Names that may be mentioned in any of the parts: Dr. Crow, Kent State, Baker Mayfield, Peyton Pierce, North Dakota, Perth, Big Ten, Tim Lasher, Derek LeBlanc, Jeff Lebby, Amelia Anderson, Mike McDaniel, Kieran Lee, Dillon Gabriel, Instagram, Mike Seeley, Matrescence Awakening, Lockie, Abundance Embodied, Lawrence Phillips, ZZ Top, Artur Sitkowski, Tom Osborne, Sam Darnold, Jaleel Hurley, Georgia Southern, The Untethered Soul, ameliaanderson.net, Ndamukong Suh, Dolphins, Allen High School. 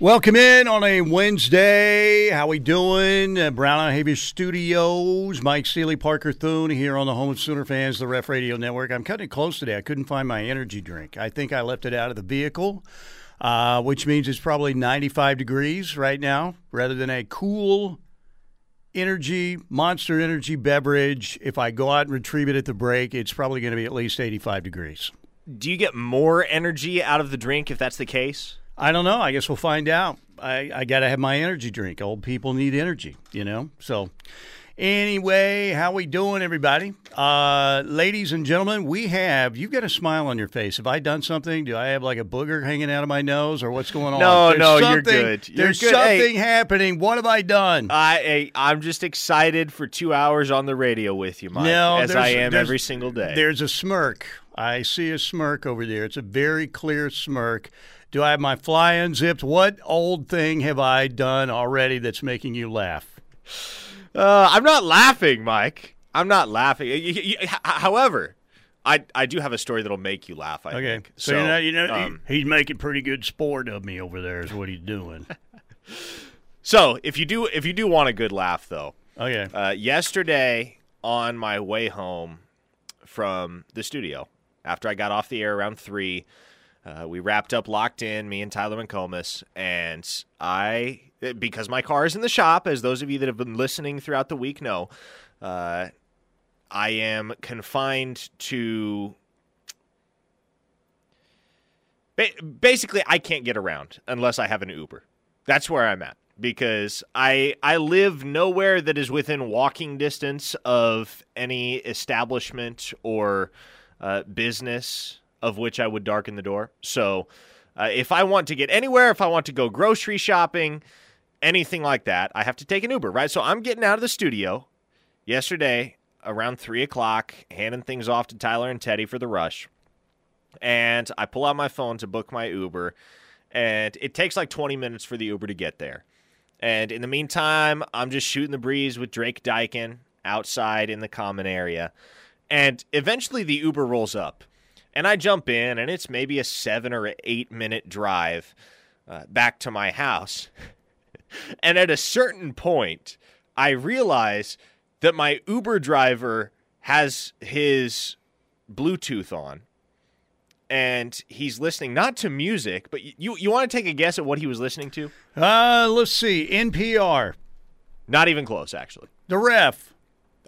Welcome in on a Wednesday. How we doing? Brown & Havish Studios. Mike Seeley, Parker Thune here on the Home of Sooner Fans, the Ref Radio Network. I'm cutting it close today. I couldn't find my energy drink. I think I left it out of the vehicle, which means it's probably 95 degrees right now, rather than a cool energy, Monster Energy beverage. If I go out and retrieve it at the break, it's probably going to be at least 85 degrees. Do you get more energy out of the drink if that's the case? I don't know. I guess we'll find out. I got to have my energy drink. Old people need energy, you know. So anyway, how we doing, everybody? Ladies and gentlemen, you've got a smile on your face. Have I done something? Do I have like a booger hanging out of my nose or what's going on? No, you're good. There's something happening. What have I done? I'm just excited for 2 hours on the radio with you, Mike, as I am every single day. There's a smirk. I see a smirk over there. It's a very clear smirk. Do I have my fly unzipped? What old thing have I done already that's making you laugh? I'm not laughing, Mike. I'm not laughing. However, I do have a story that'll make you laugh, I think. So he's making pretty good sport of me over there is what he's doing. So if you do want a good laugh, though. Okay. Yesterday on my way home from the studio, after I got off the air around 3, we wrapped up Locked In, me and Tyler McComas, and because my car is in the shop, as those of you that have been listening throughout the week know, I am confined to basically I can't get around unless I have an Uber. That's where I'm at, because I live nowhere that is within walking distance of any establishment or business of which I would darken the door. So if I want to get anywhere, if I want to go grocery shopping, anything like that, I have to take an Uber, right? So I'm getting out of the studio yesterday around 3 o'clock, handing things off to Tyler and Teddy for the rush. And I pull out my phone to book my Uber, and it takes like 20 minutes for the Uber to get there. And in the meantime, I'm just shooting the breeze with Drake Dykin outside in the common area. And eventually the Uber rolls up. And I jump in, and it's maybe a 7 or 8 minute drive back to my house. And at a certain point, I realize that my Uber driver has his Bluetooth on, and he's listening not to music, but you want to take a guess at what he was listening to? Let's see, NPR. Not even close, actually. The Ref.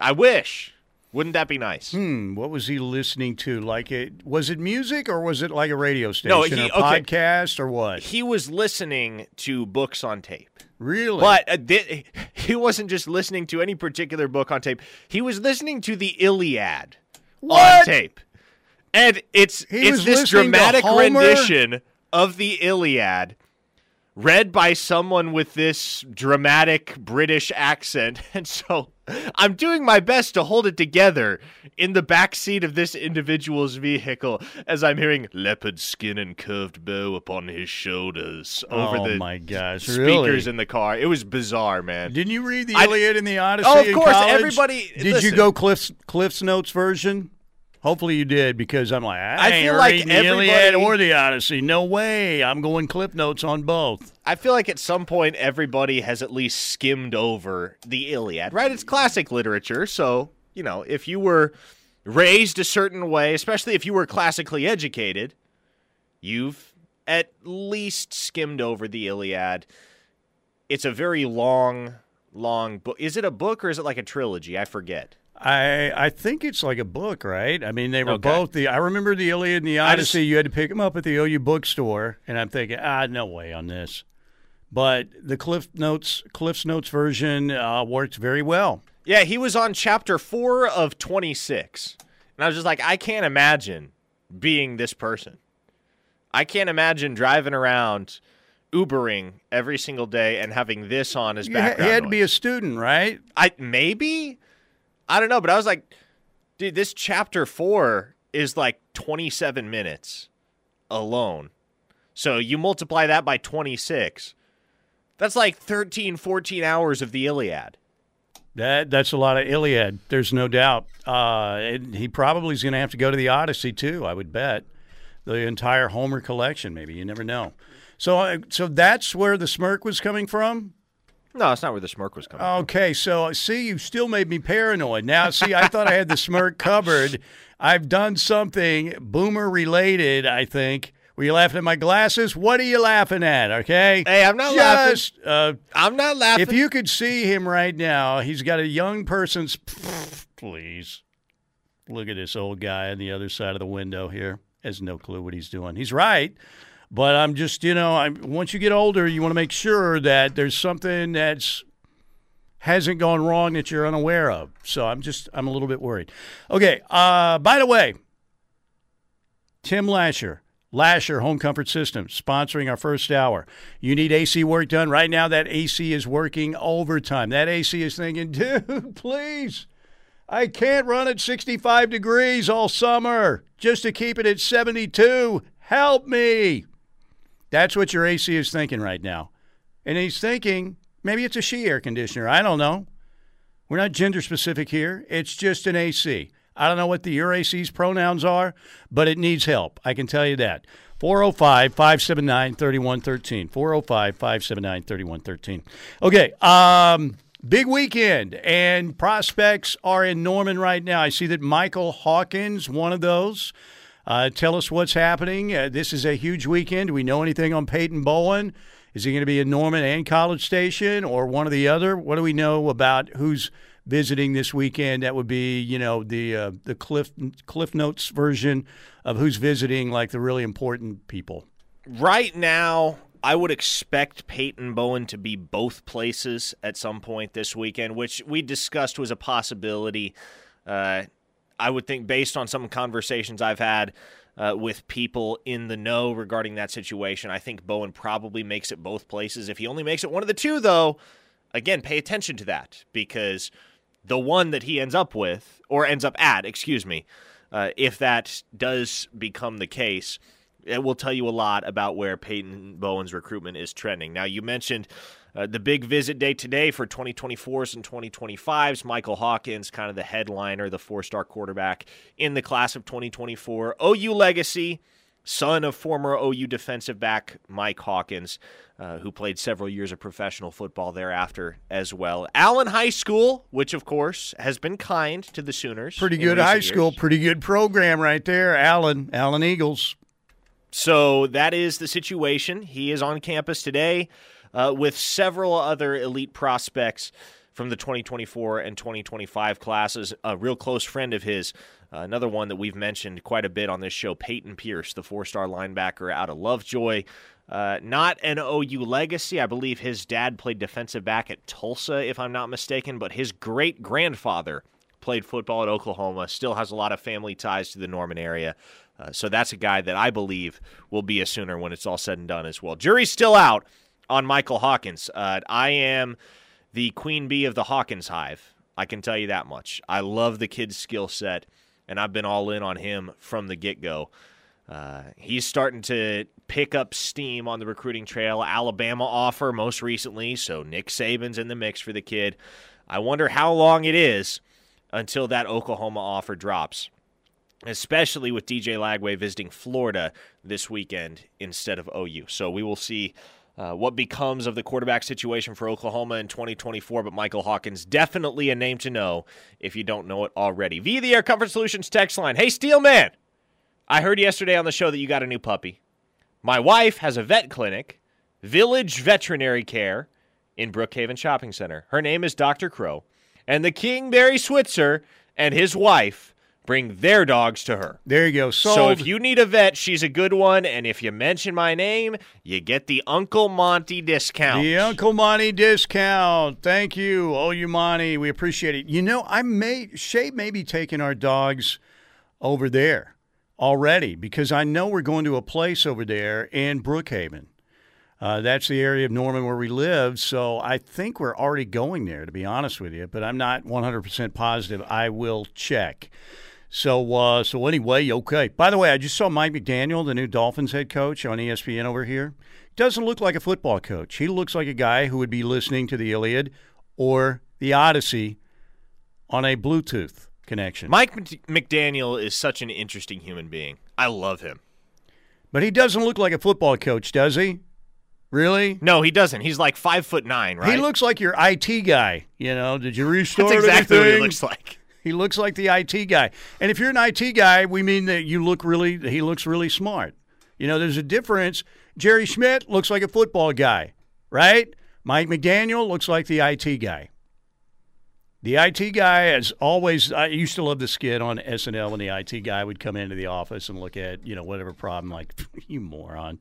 I wish. Wouldn't that be nice? What was he listening to? Like, was it music or was it like a radio station or podcast or what? He was listening to books on tape. Really? But he wasn't just listening to any particular book on tape. He was listening to the Iliad on tape. And it's this dramatic rendition of the Iliad read by someone with this dramatic British accent. And so I'm doing my best to hold it together in the backseat of this individual's vehicle as I'm hearing leopard skin and curved bow upon his shoulders over speakers really? In the car. It was bizarre, man. Didn't you read the Iliad and the Odyssey? Oh, of course, everybody. Did you go Cliff's Notes version? Hopefully you did, because I'm like, I ain't reading the Iliad or the Odyssey. No way. I'm going Cliff Notes on both. I feel like at some point everybody has at least skimmed over the Iliad, right? It's classic literature, so, you know, if you were raised a certain way, especially if you were classically educated, you've at least skimmed over the Iliad. It's a very long, long book. Is it a book or is it like a trilogy? I forget. I think it's like a book, right? I mean, they were both I remember the Iliad and the Odyssey. You had to pick them up at the OU bookstore, and I'm thinking, no way on this. But the Cliff's Notes version worked very well. Yeah, he was on chapter 4 of 26, and I was just like, I can't imagine being this person. I can't imagine driving around Ubering every single day and having this on as background noise. He had to be a student, right? Maybe. I don't know, but I was like, dude, this chapter 4 is like 27 minutes alone. So you multiply that by 26. That's like 13, 14 hours of the Iliad. That's a lot of Iliad. There's no doubt. And he probably is going to have to go to the Odyssey, too, I would bet. The entire Homer collection, maybe. You never know. So that's where the smirk was coming from? No, it's not where the smirk was coming from. Okay, so see, you still made me paranoid. Now, see, I thought I had the smirk covered. I've done something boomer-related, I think. Were you laughing at my glasses? What are you laughing at, okay? Hey, I'm not laughing. I'm not laughing. If you could see him right now, he's got a young person's – please. Look at this old guy on the other side of the window here. Has no clue what he's doing. He's right. But I'm just, you know, once you get older, you want to make sure that there's something that's hasn't gone wrong that you're unaware of. So I'm a little bit worried. Okay, by the way, Tim Lasher Home Comfort Systems, sponsoring our first hour. You need AC work done. Right now, that AC is working overtime. That AC is thinking, dude, please. I can't run at 65 degrees all summer just to keep it at 72. Help me. That's what your AC is thinking right now. And he's thinking, maybe it's a she air conditioner. I don't know. We're not gender specific here. It's just an AC. I don't know what your AC's pronouns are, but it needs help. I can tell you that. 405-579-3113. 405-579-3113. Okay. Big weekend, and prospects are in Norman right now. I see that Michael Hawkins, one of those. Tell us what's happening. This is a huge weekend. Do we know anything on Peyton Bowen? Is he going to be in Norman and College Station or one or the other? What do we know about who's visiting this weekend? That would be, you know, the Cliff Notes version of who's visiting, like the really important people. Right now, I would expect Peyton Bowen to be both places at some point this weekend, which we discussed was a possibility. I would think based on some conversations I've had with people in the know regarding that situation, I think Bowen probably makes it both places. If he only makes it one of the two, though, again, pay attention to that because the one that he ends up with or ends up at, if that does become the case, it will tell you a lot about where Peyton Bowen's recruitment is trending. Now, you mentioned the big visit day today for 2024s and 2025s. Michael Hawkins, kind of the headliner, the four-star quarterback in the class of 2024. OU legacy, son of former OU defensive back Mike Hawkins, who played several years of professional football thereafter as well. Allen High School, which, of course, has been kind to the Sooners. Pretty good high school, pretty good program right there, Allen Eagles. So that is the situation. He is on campus today with several other elite prospects from the 2024 and 2025 classes. A real close friend of his, another one that we've mentioned quite a bit on this show, Peyton Pierce, the four-star linebacker out of Lovejoy. Not an OU legacy. I believe his dad played defensive back at Tulsa, if I'm not mistaken, but his great-grandfather played football at Oklahoma, still has a lot of family ties to the Norman area. So that's a guy that I believe will be a Sooner when it's all said and done as well. Jury's still out on Michael Hawkins. I am the queen bee of the Hawkins hive. I can tell you that much. I love the kid's skill set, and I've been all in on him from the get-go. He's starting to pick up steam on the recruiting trail. Alabama offer most recently, so Nick Saban's in the mix for the kid. I wonder how long it is until that Oklahoma offer drops, especially with DJ Lagway visiting Florida this weekend instead of OU. So we will see what becomes of the quarterback situation for Oklahoma in 2024, but Michael Hawkins, definitely a name to know if you don't know it already. Via the Air Comfort Solutions text line. Hey, Steelman, I heard yesterday on the show that you got a new puppy. My wife has a vet clinic, Village Veterinary Care, in Brookhaven Shopping Center. Her name is Dr. Crow, and the King Barry Switzer and his wife bring their dogs to her. There you go. Sold. So if you need a vet, she's a good one. And if you mention my name, you get the Uncle Monty discount. The Uncle Monty discount. Thank you, OU Monty. We appreciate it. You know, Shay may be taking our dogs over there already because I know we're going to a place over there in Brookhaven. That's the area of Norman where we live, so I think we're already going there, to be honest with you. But I'm not 100% positive. I will check. So anyway, okay. By the way, I just saw Mike McDaniel, the new Dolphins head coach, on ESPN over here. Doesn't look like a football coach. He looks like a guy who would be listening to the Iliad or the Odyssey on a Bluetooth connection. Mike McDaniel is such an interesting human being. I love him. But he doesn't look like a football coach, does he? Really? No, he doesn't. He's like 5'9", right? He looks like your IT guy. You know, did you restore anything? That's exactly what he looks like. He looks like the IT guy. And if you're an IT guy, we mean that you look really, he looks really smart. You know, there's a difference. Jerry Schmidt looks like a football guy, right? Mike McDaniel looks like the IT guy. The IT guy, as always, I used to love the skit on SNL when the IT guy would come into the office and look at, you know, whatever problem, like, you moron.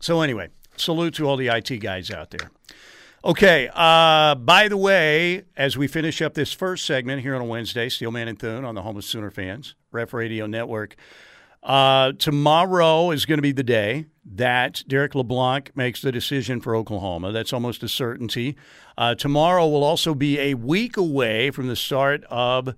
So anyway, salute to all the IT guys out there. Okay, by the way, as we finish up this first segment here on a Wednesday, Steelman and Thune on the Home of Sooner Fans, Ref Radio Network, tomorrow is going to be the day that Derek LeBlanc makes the decision for Oklahoma. That's almost a certainty. Tomorrow will also be a week away from the start of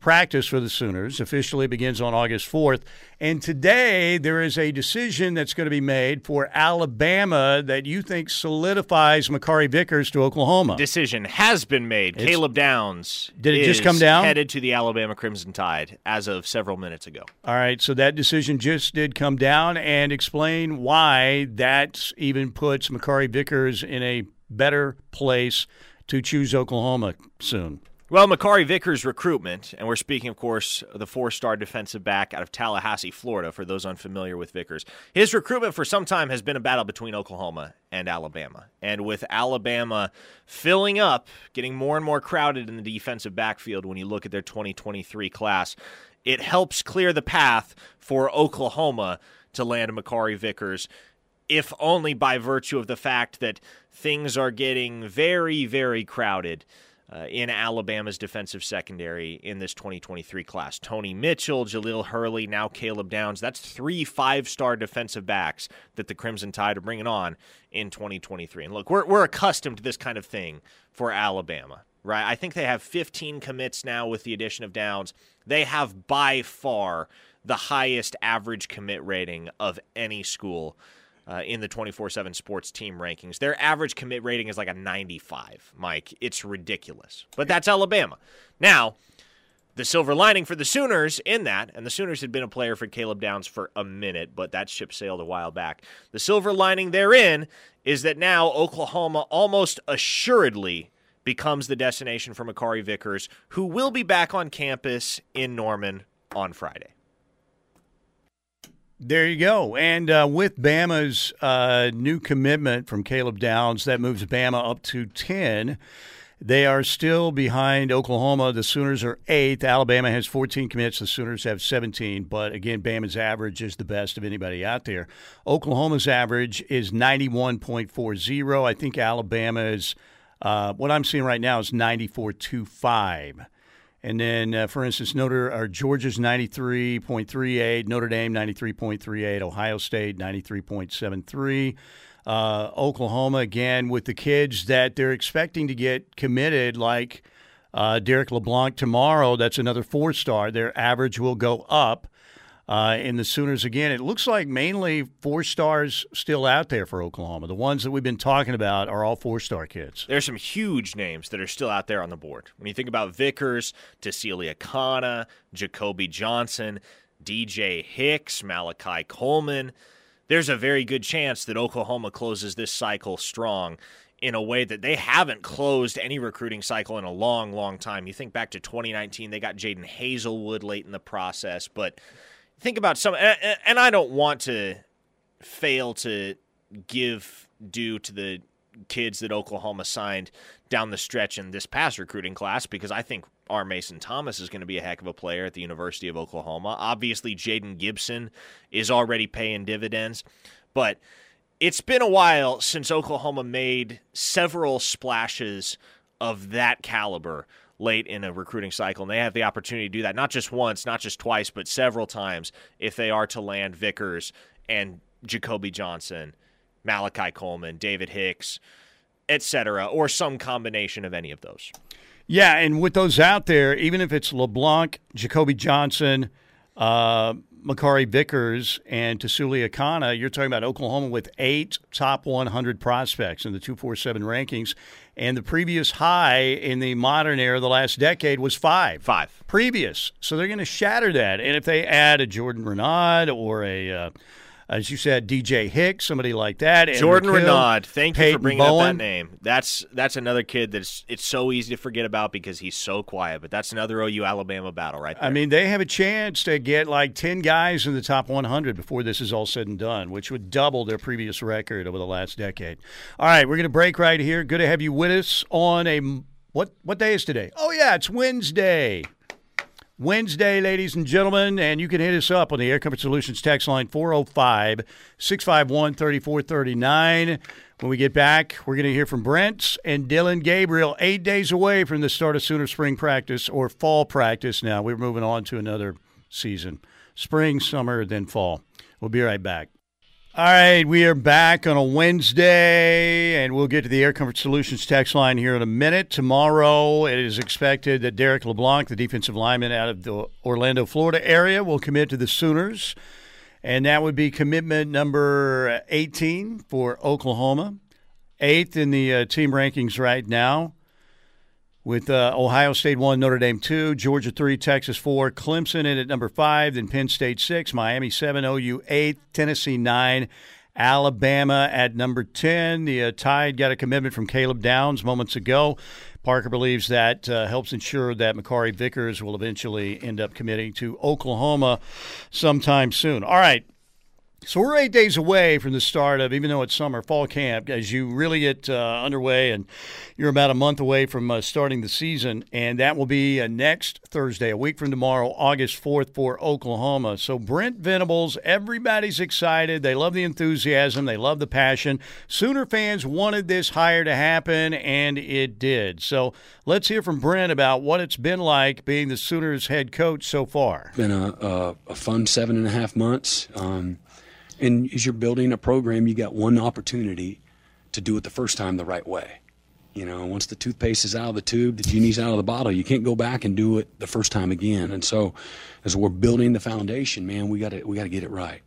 practice for the Sooners. Officially begins on August 4th. And today there is a decision that's going to be made for Alabama that you think solidifies Makari Vickers to Oklahoma. Decision has been made. It's, Caleb Downs did it just come down? Headed to the Alabama Crimson Tide as of several minutes ago. All right, so that decision just did come down, and explain why that even puts Makari Vickers in a better place to choose Oklahoma soon. Well, Makari Vickers' recruitment, and we're speaking, of course, the four-star defensive back out of Tallahassee, Florida, for those unfamiliar with Vickers. His recruitment for some time has been a battle between Oklahoma and Alabama. And with Alabama filling up, getting more and more crowded in the defensive backfield when you look at their 2023 class, it helps clear the path for Oklahoma to land Makari Vickers, if only by virtue of the fact that things are getting very, very crowded in Alabama's defensive secondary in this 2023 class. Tony Mitchell, Jaleel Hurley, now Caleb Downs. That's 3 5-star defensive backs that the Crimson Tide are bringing on in 2023. And look, we're accustomed to this kind of thing for Alabama, right? I think they have 15 commits now with the addition of Downs. They have by far the highest average commit rating of any school in the 24/7 sports team rankings. Their average commit rating is like a 95, Mike. It's ridiculous. But that's Alabama. Now, the silver lining for the Sooners in that, and the Sooners had been a player for Caleb Downs for a minute, but that ship sailed a while back. The silver lining therein is that now Oklahoma almost assuredly becomes the destination for Makari Vickers, who will be back on campus in Norman on Friday. There you go. And with Bama's new commitment from Caleb Downs, that moves Bama up to 10. They are still behind Oklahoma. The Sooners are 8th. Alabama has 14 commits. The Sooners have 17. But, again, Bama's average is the best of anybody out there. Oklahoma's average is 91.40. I think Alabama's, what I'm seeing right now is 94.25. And then, for instance, Georgia's 93.38, Notre Dame 93.38, Ohio State 93.73. Oklahoma, again, with the kids that they're expecting to get committed, like Derek LeBlanc tomorrow, that's another 4-star. Their average will go up. In the Sooners, again, it looks like mainly 4-stars still out there for Oklahoma. The ones that we've been talking about are all 4-star kids. There's some huge names that are still out there on the board. When you think about Vickers, Tasilia Kana, Jacoby Johnson, DJ Hicks, Malachi Coleman, there's a very good chance that Oklahoma closes this cycle strong in a way that they haven't closed any recruiting cycle in a long, long time. You think back to 2019, they got Jaden Hazelwood late in the process, but think about some, and I don't want to fail to give due to the kids that Oklahoma signed down the stretch in this past recruiting class, because I think our Mason Thomas is going to be a heck of a player at the University of Oklahoma. Obviously, Jaden Gibson is already paying dividends, but it's been a while since Oklahoma made several splashes of that caliber late in a recruiting cycle, and they have the opportunity to do that not just once, not just twice, but several times if they are to land Vickers and Jacoby Johnson, Malachi Coleman, David Hicks, etc., or some combination of any of those. Yeah, and with those out there, even if it's LeBlanc, Jacoby Johnson, Makari Vickers, and Tasilia Kana, you're talking about Oklahoma with 8 top 100 prospects in the 247 rankings. And the previous high in the modern era, the last decade, was 5. 5. Previous. So they're going to shatter that. And if they add a Jordan Renaud or a as you said, DJ Hicks, somebody like that. And Jordan Renaud, thank Peyton you for bringing Bowen. Up that name. That's another kid that's it's so easy to forget about because he's so quiet, but that's another OU-Alabama battle right there. I mean, they have a chance to get like 10 guys in the top 100 before this is all said and done, which would double their previous record over the last decade. All right, we're going to break right here. Good to have you with us on a – what day is today? Oh, yeah, it's Wednesday. Wednesday, ladies and gentlemen, and you can hit us up on the Air Comfort Solutions text line 405-651-3439. When we get back, we're going to hear from Brent and Dillon Gabriel, 8 days away from the start of Sooner spring practice or fall practice. Now we're moving on to another season, spring, summer, then fall. We'll be right back. All right, we are back on a Wednesday, and we'll get to the Air Comfort Solutions text line here in a minute. Tomorrow, it is expected that Derek LeBlanc, the defensive lineman out of the Orlando, Florida area, will commit to the Sooners, and that would be commitment number 18 for Oklahoma, 8th in the team rankings right now, with Ohio State 1, Notre Dame 2, Georgia 3, Texas 4, Clemson in at number 5, then Penn State 6, Miami 7, OU 8, Tennessee 9, Alabama at number 10. The Tide got a commitment from Caleb Downs moments ago. Parker believes that helps ensure that Makari Vickers will eventually end up committing to Oklahoma sometime soon. All right. So we're 8 days away from the start of, even though it's summer, fall camp, as you really get underway, and you're about a month away from starting the season, and that will be next Thursday, a week from tomorrow, August 4th for Oklahoma. So Brent Venables, everybody's excited. They love the enthusiasm. They love the passion. Sooner fans wanted this hire to happen, and it did. So let's hear from Brent about what it's been like being the Sooners head coach so far. It's been a fun 7.5 months. And as you're building a program, you got one opportunity to do it the first time the right way. You know, once the toothpaste is out of the tube, the genie's out of the bottle, you can't go back and do it the first time again. And so as we're building the foundation, man, we got to get it right.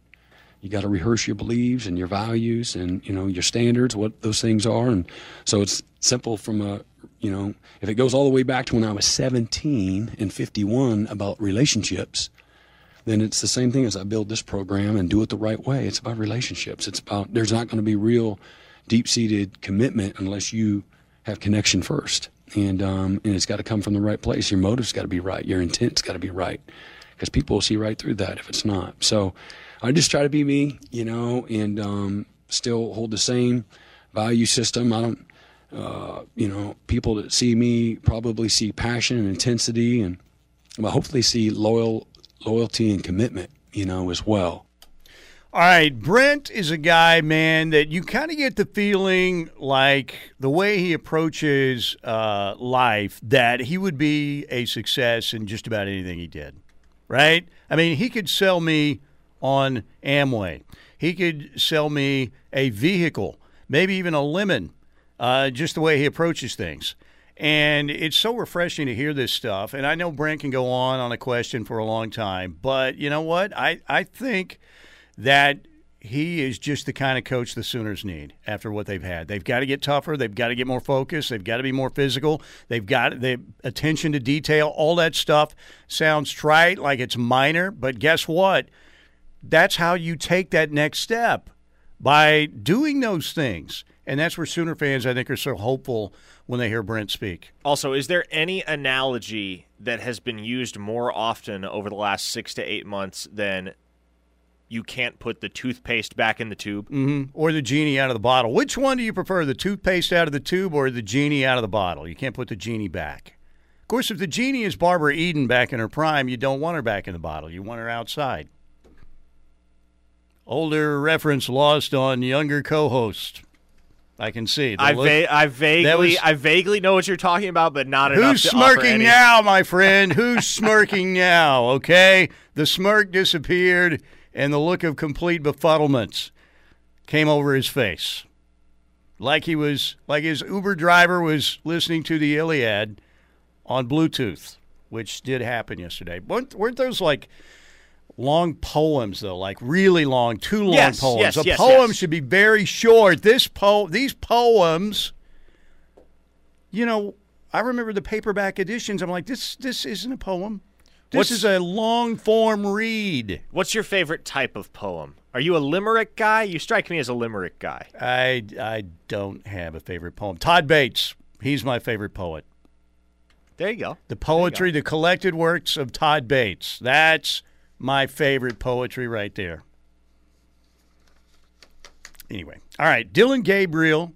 You got to rehearse your beliefs and your values and, you know, your standards, what those things are. And so it's simple from a, you know, if it goes all the way back to when I was 17 and 51 about relationships, then it's the same thing as I build this program and do it the right way. It's about relationships. It's about there's not going to be real deep-seated commitment unless you have connection first. And it's got to come from the right place. Your motive's got to be right. Your intent's got to be right because people will see right through that if it's not. So I just try to be me, you know, and still hold the same value system. I don't, you know, people that see me probably see passion and intensity and well, hopefully see loyalty and commitment, you know, as well. All right, Brent is a guy, man, that you kind of get the feeling like the way he approaches life that he would be a success in just about anything he did, right? I mean, he could sell me on Amway. He could sell me a vehicle, maybe even a lemon, just the way he approaches things. And it's so refreshing to hear this stuff. And I know Brent can go on a question for a long time. But you know what? I think that he is just the kind of coach the Sooners need after what they've had. They've got to get tougher. They've got to get more focused. They've got to be more physical. They've got the attention to detail. All that stuff sounds trite, like it's minor. But guess what? That's how you take that next step, by doing those things. And that's where Sooner fans, I think, are so hopeful when they hear Brent speak. Also, is there any analogy that has been used more often over the last 6 to 8 months than you can't put the toothpaste back in the tube? Mm-hmm. Or the genie out of the bottle. Which one do you prefer, the toothpaste out of the tube or the genie out of the bottle? You can't put the genie back. Of course, if the genie is Barbara Eden back in her prime, you don't want her back in the bottle. You want her outside. Older reference lost on younger co-host. I can see. I vaguely know what you're talking about, but not enough. Who's smirking now, my friend? Who's smirking now? Okay, the smirk disappeared, and the look of complete befuddlement came over his face, like his Uber driver was listening to the Iliad on Bluetooth, which did happen yesterday. Weren't those like long poems, though, like really long, too long poems. Yes, a poem should be very short. These poems, you know, I remember the paperback editions. I'm like, this isn't a poem. This is a long-form read. What's your favorite type of poem? Are you a limerick guy? You strike me as a limerick guy. I don't have a favorite poem. Todd Bates, he's my favorite poet. There you go. The poetry, the collected works of Todd Bates. That's my favorite poetry right there. Anyway, all right, Dillon Gabriel,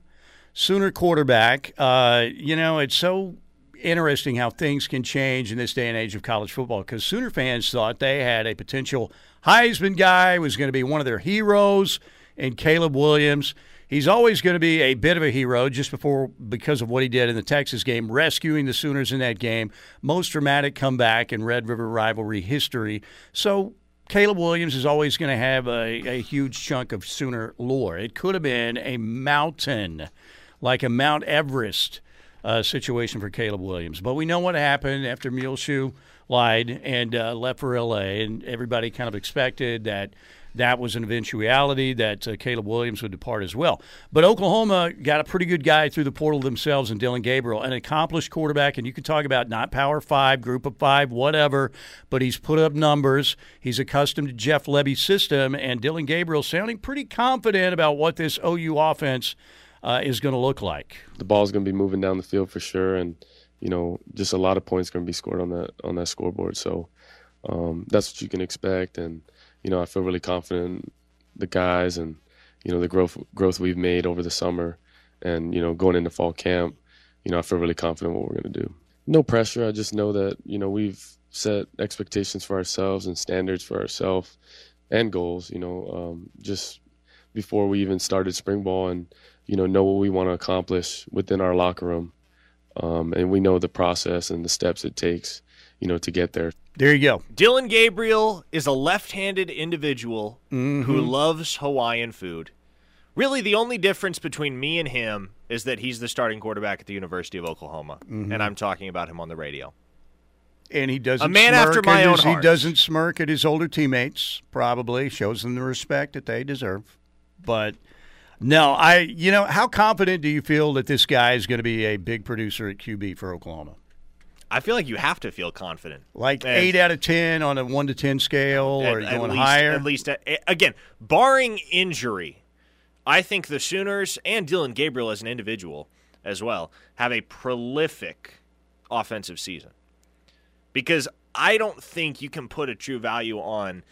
Sooner quarterback. It's so interesting how things can change in this day and age of college football, because Sooner fans thought they had a potential Heisman guy who was going to be one of their heroes, and Caleb Williams. He's always going to be a bit of a hero because of what he did in the Texas game, rescuing the Sooners in that game. Most dramatic comeback in Red River rivalry history. So Caleb Williams is always going to have a huge chunk of Sooner lore. It could have been a mountain, like a Mount Everest situation for Caleb Williams. But we know what happened after Muleshoe lied and left for L.A., and everybody kind of expected that that was an eventuality, that Caleb Williams would depart as well. But Oklahoma got a pretty good guy through the portal themselves in Dillon Gabriel, an accomplished quarterback, and you can talk about not Power 5, Group of 5, whatever, but he's put up numbers. He's accustomed to Jeff Lebby's system, and Dillon Gabriel sounding pretty confident about what this OU offense is going to look like. The ball's going to be moving down the field for sure, and, just a lot of points going to be scored on that scoreboard. So that's what you can expect, and I feel really confident in the guys and, the growth we've made over the summer and, going into fall camp, I feel really confident what we're going to do. No pressure. I just know that, we've set expectations for ourselves and standards for ourselves and goals, just before we even started spring ball and, know what we want to accomplish within our locker room. And we know the process and the steps it takes, to get there. There you go. Dillon Gabriel is a left-handed individual who loves Hawaiian food. Really, the only difference between me and him is that he's the starting quarterback at the University of Oklahoma, and I'm talking about him on the radio. And he doesn't. A man after my own heart. He doesn't smirk at his older teammates. Probably shows them the respect that they deserve. But no, how confident do you feel that this guy is going to be a big producer at QB for Oklahoma? I feel like you have to feel confident. Like 8 out of 10 on a 1 to 10 scale or going higher? At least, again, barring injury, I think the Sooners and Dillon Gabriel as an individual as well have a prolific offensive season. Because I don't think you can put a true value on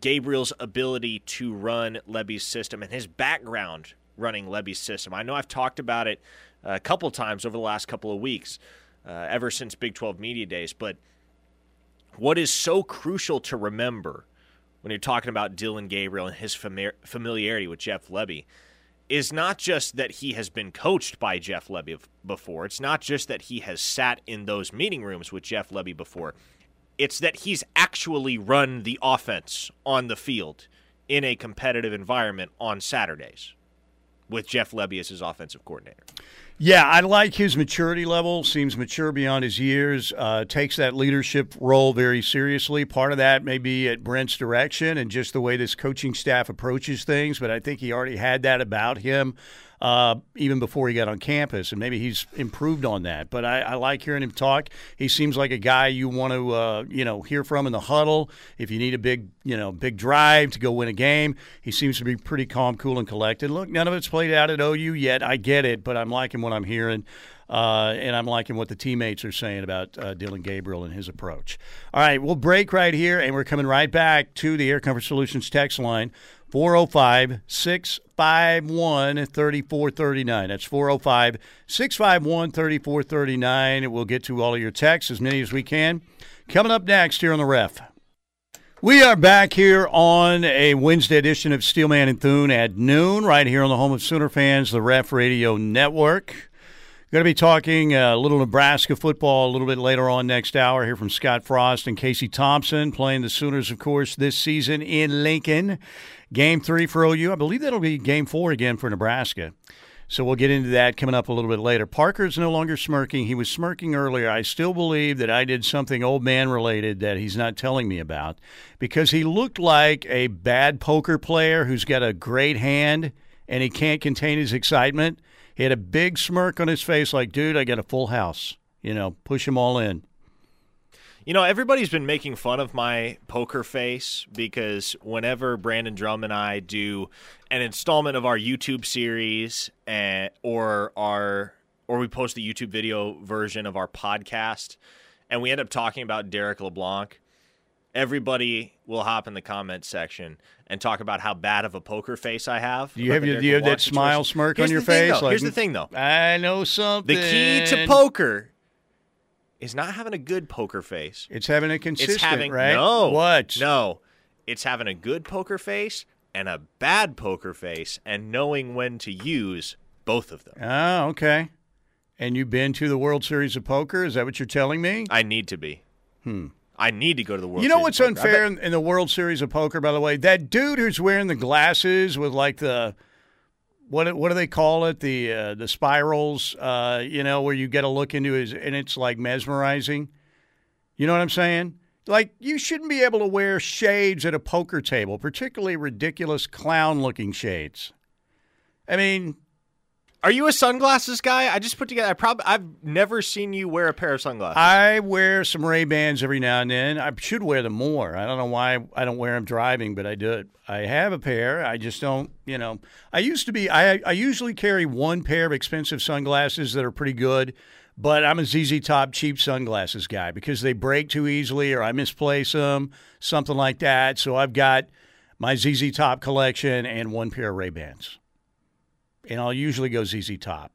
Gabriel's ability to run Lebby's system and his background running Lebby's system. I know I've talked about it a couple times over the last couple of weeks. Ever since Big 12 Media Days. But what is so crucial to remember when you're talking about Dillon Gabriel and his familiarity with Jeff Lebby is not just that he has been coached by Jeff Lebby before. It's not just that he has sat in those meeting rooms with Jeff Lebby before. It's that he's actually run the offense on the field in a competitive environment on Saturdays with Jeff Lebby as his offensive coordinator. Yeah, I like his maturity level. Seems mature beyond his years. Takes that leadership role very seriously. Part of that may be at Brent's direction and just the way this coaching staff approaches things, but I think he already had that about him even before he got on campus, and maybe he's improved on that. But I like hearing him talk. He seems like a guy you want to, hear from in the huddle. If you need a big drive to go win a game, he seems to be pretty calm, cool, and collected. Look, none of it's played out at OU yet. I get it, but I'm liking what I'm hearing, and I'm liking what the teammates are saying about Dillon Gabriel and his approach. All right, we'll break right here, and we're coming right back to the Air Comfort Solutions text line, 405-651-3439. That's 405-651-3439. We'll get to all of your texts, as many as we can. Coming up next here on The Ref. We are back here on a Wednesday edition of Steelman and Thune at noon, right here on the home of Sooner fans, the Ref Radio Network. Going to be talking a little Nebraska football a little bit later on next hour. Hear from Scott Frost and Casey Thompson, playing the Sooners, of course, this season in Lincoln. Game 3 for OU. I believe that'll be game 4 again for Nebraska. So we'll get into that coming up a little bit later. Parker's no longer smirking. He was smirking earlier. I still believe that I did something old man-related that he's not telling me about, because he looked like a bad poker player who's got a great hand and he can't contain his excitement. He had a big smirk on his face like, dude, I got a full house. Push them all in. You know, everybody's been making fun of my poker face because whenever Brandon Drum and I do an installment of our YouTube series or we post the YouTube video version of our podcast and we end up talking about Derek LeBlanc, everybody will hop in the comment section and talk about how bad of a poker face I have. Do you have that smile smirk on your face? Here's the thing, though. I know something. The key to poker is not having a good poker face. It's having a consistent, right? No. What? No. It's having a good poker face and a bad poker face and knowing when to use both of them. Oh, okay. And you've been to the World Series of Poker? Is that what you're telling me? I need to be. I need to go to the World Series. You know what's unfair in the World Series of Poker, by the way? That dude who's wearing the glasses with like the what do they call it? The spirals, you know, where you get a look into his and it's like mesmerizing. You know what I'm saying? Like you shouldn't be able to wear shades at a poker table, particularly ridiculous clown-looking shades. I mean, are you a sunglasses guy? I just put together. I've never seen you wear a pair of sunglasses. I wear some Ray-Bans every now and then. I should wear them more. I don't know why I don't wear them driving, but I do it. I have a pair. I just don't. You know, I used to be. I usually carry one pair of expensive sunglasses that are pretty good, but I'm a ZZ Top cheap sunglasses guy because they break too easily or I misplace them, something like that. So I've got my ZZ Top collection and one pair of Ray-Bans. And I'll usually go ZZ Top.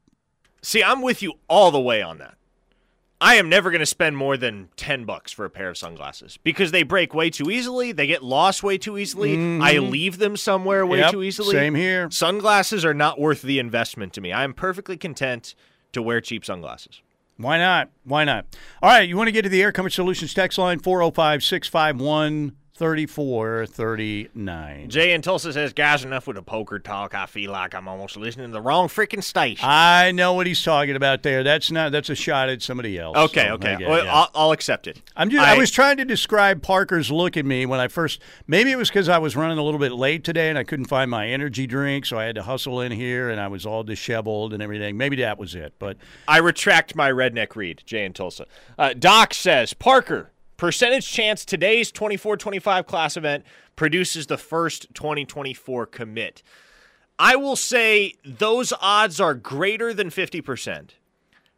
See, I'm with you all the way on that. I am never going to spend more than $10 for a pair of sunglasses because they break way too easily. They get lost way too easily. I leave them somewhere way too easily. Same here. Sunglasses are not worth the investment to me. I am perfectly content to wear cheap sunglasses. Why not? Why not? All right, you want to get to the Air Comfort Solutions text line, 405-651-3439. Jay in Tulsa says, guys, enough with the poker talk. I feel like I'm almost listening to the wrong freaking station. I know what he's talking about there. That's a shot at somebody else. Okay, so, okay. I'll accept it. I was trying to describe Parker's look at me when I first, maybe it was because I was running a little bit late today and I couldn't find my energy drink, so I had to hustle in here and I was all disheveled and everything. Maybe that was it, but I retract my redneck read, Jay in Tulsa. Doc says, Parker, percentage chance today's 24-25 class event produces the first 2024 commit. I will say those odds are greater than 50%.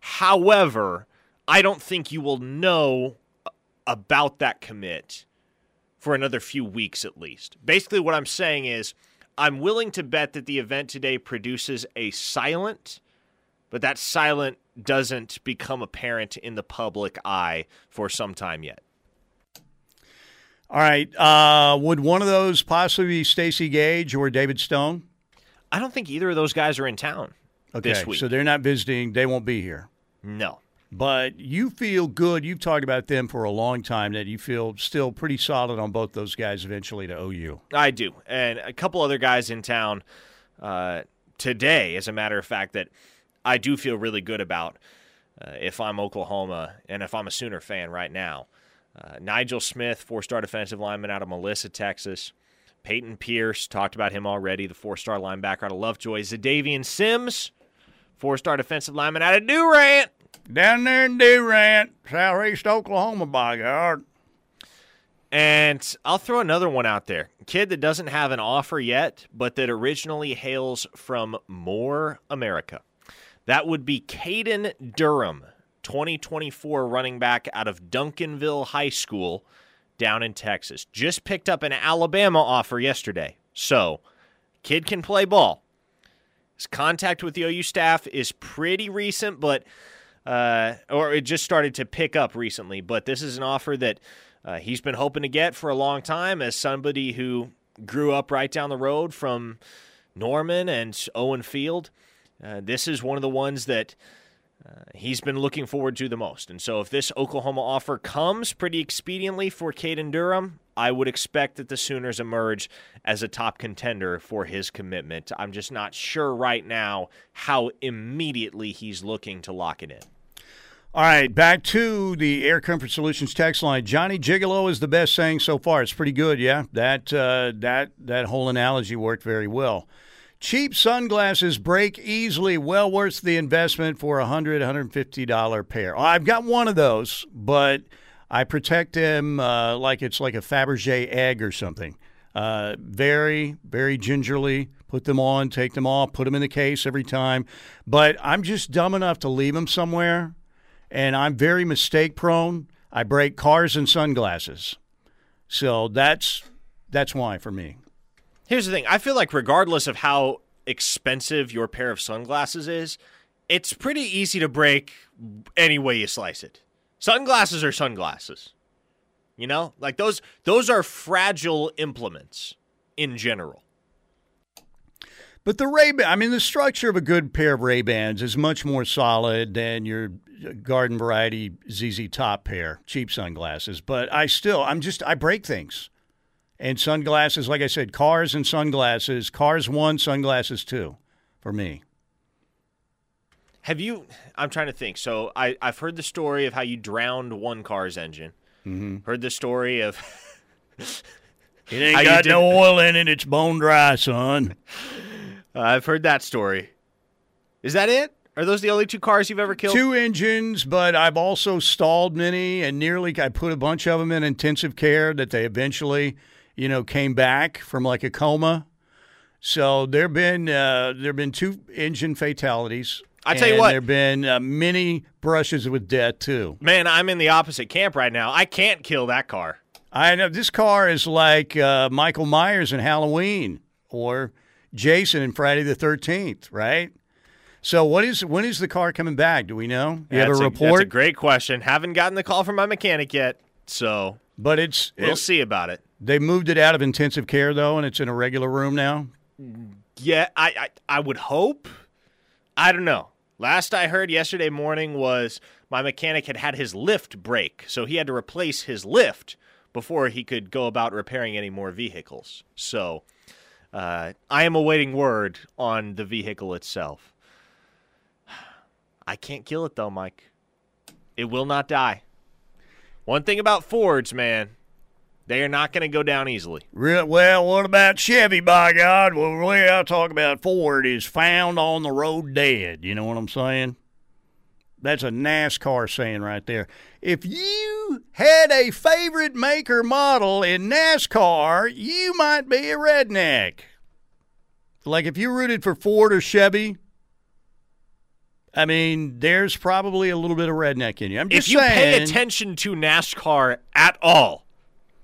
However, I don't think you will know about that commit for another few weeks at least. Basically what I'm saying is I'm willing to bet that the event today produces a silent, but that silent doesn't become apparent in the public eye for some time yet. All right. Would one of those possibly be Stacey Gage or David Stone? I don't think either of those guys are in town this week. So they're not visiting. They won't be here. No. But you feel good. You've talked about them for a long time, that you feel still pretty solid on both those guys eventually to OU. I do. And a couple other guys in town today, as a matter of fact, that I do feel really good about if I'm Oklahoma and if I'm a Sooner fan right now. Nigel Smith, four-star defensive lineman out of Melissa, Texas. Peyton Pierce, talked about him already, the four-star linebacker out of Lovejoy. Zadavian Sims, four-star defensive lineman out of Durant. Down there in Durant, southeast Oklahoma, by God. And I'll throw another one out there. Kid that doesn't have an offer yet, but that originally hails from Moore, America. That would be Caden Durham, 2024 running back out of Duncanville High School down in Texas. Just picked up an Alabama offer yesterday. So, kid can play ball. His contact with the OU staff is pretty recent, but or it just started to pick up recently. But this is an offer that he's been hoping to get for a long time as somebody who grew up right down the road from Norman and Owen Field. This is one of the ones that he's been looking forward to the most. And so if this Oklahoma offer comes pretty expediently for Caden Durham, I would expect that the Sooners emerge as a top contender for his commitment. I'm just not sure right now how immediately he's looking to lock it in. All right, back to the Air Comfort Solutions text line. Johnny Gigolo is the best saying so far. It's pretty good, yeah. That whole analogy worked very well. Cheap sunglasses break easily. Well worth the investment for a $100, $150 pair. I've got one of those, but I protect him like it's like a Fabergé egg or something. Very, very gingerly put them on, take them off, put them in the case every time. But I'm just dumb enough to leave them somewhere, and I'm very mistake-prone. I break cars and sunglasses. So that's why for me. Here's the thing. I feel like regardless of how expensive your pair of sunglasses is, it's pretty easy to break any way you slice it. Sunglasses are sunglasses. You know, like those are fragile implements in general. But the Ray-Ban, I mean, the structure of a good pair of Ray-Bans is much more solid than your garden variety ZZ Top pair, cheap sunglasses. But I break things. And sunglasses, like I said, cars and sunglasses. Cars one, sunglasses two for me. I'm trying to think. So I've heard the story of how you drowned one car's engine. Mm-hmm. Heard the story of... it ain't got no oil in it. It's bone dry, son. I've heard that story. Is that it? Are those the only two cars you've ever killed? Two engines, but I've also stalled many, and I put a bunch of them in intensive care that they eventually... came back from like a coma. So there have been two engine fatalities. I tell you what. There have been many brushes with death, too. Man, I'm in the opposite camp right now. I can't kill that car. I know. This car is like Michael Myers in Halloween or Jason in Friday the 13th, right? So when is the car coming back? Do we know? You have a report? That's a great question. Haven't gotten the call from my mechanic yet, so but we'll see about it. They moved it out of intensive care, though, and it's in a regular room now? Yeah, I would hope. I don't know. Last I heard yesterday morning was my mechanic had his lift break, so he had to replace his lift before he could go about repairing any more vehicles. So I am awaiting word on the vehicle itself. I can't kill it, though, Mike. It will not die. One thing about Fords, man. They are not going to go down easily. Well, what about Chevy, by God? Well, the way I talk about Ford is found on the road dead. You know what I'm saying? That's a NASCAR saying right there. If you had a favorite make or model in NASCAR, you might be a redneck. Like if you rooted for Ford or Chevy, I mean, there's probably a little bit of redneck in you. I'm just saying. If you pay attention to NASCAR at all,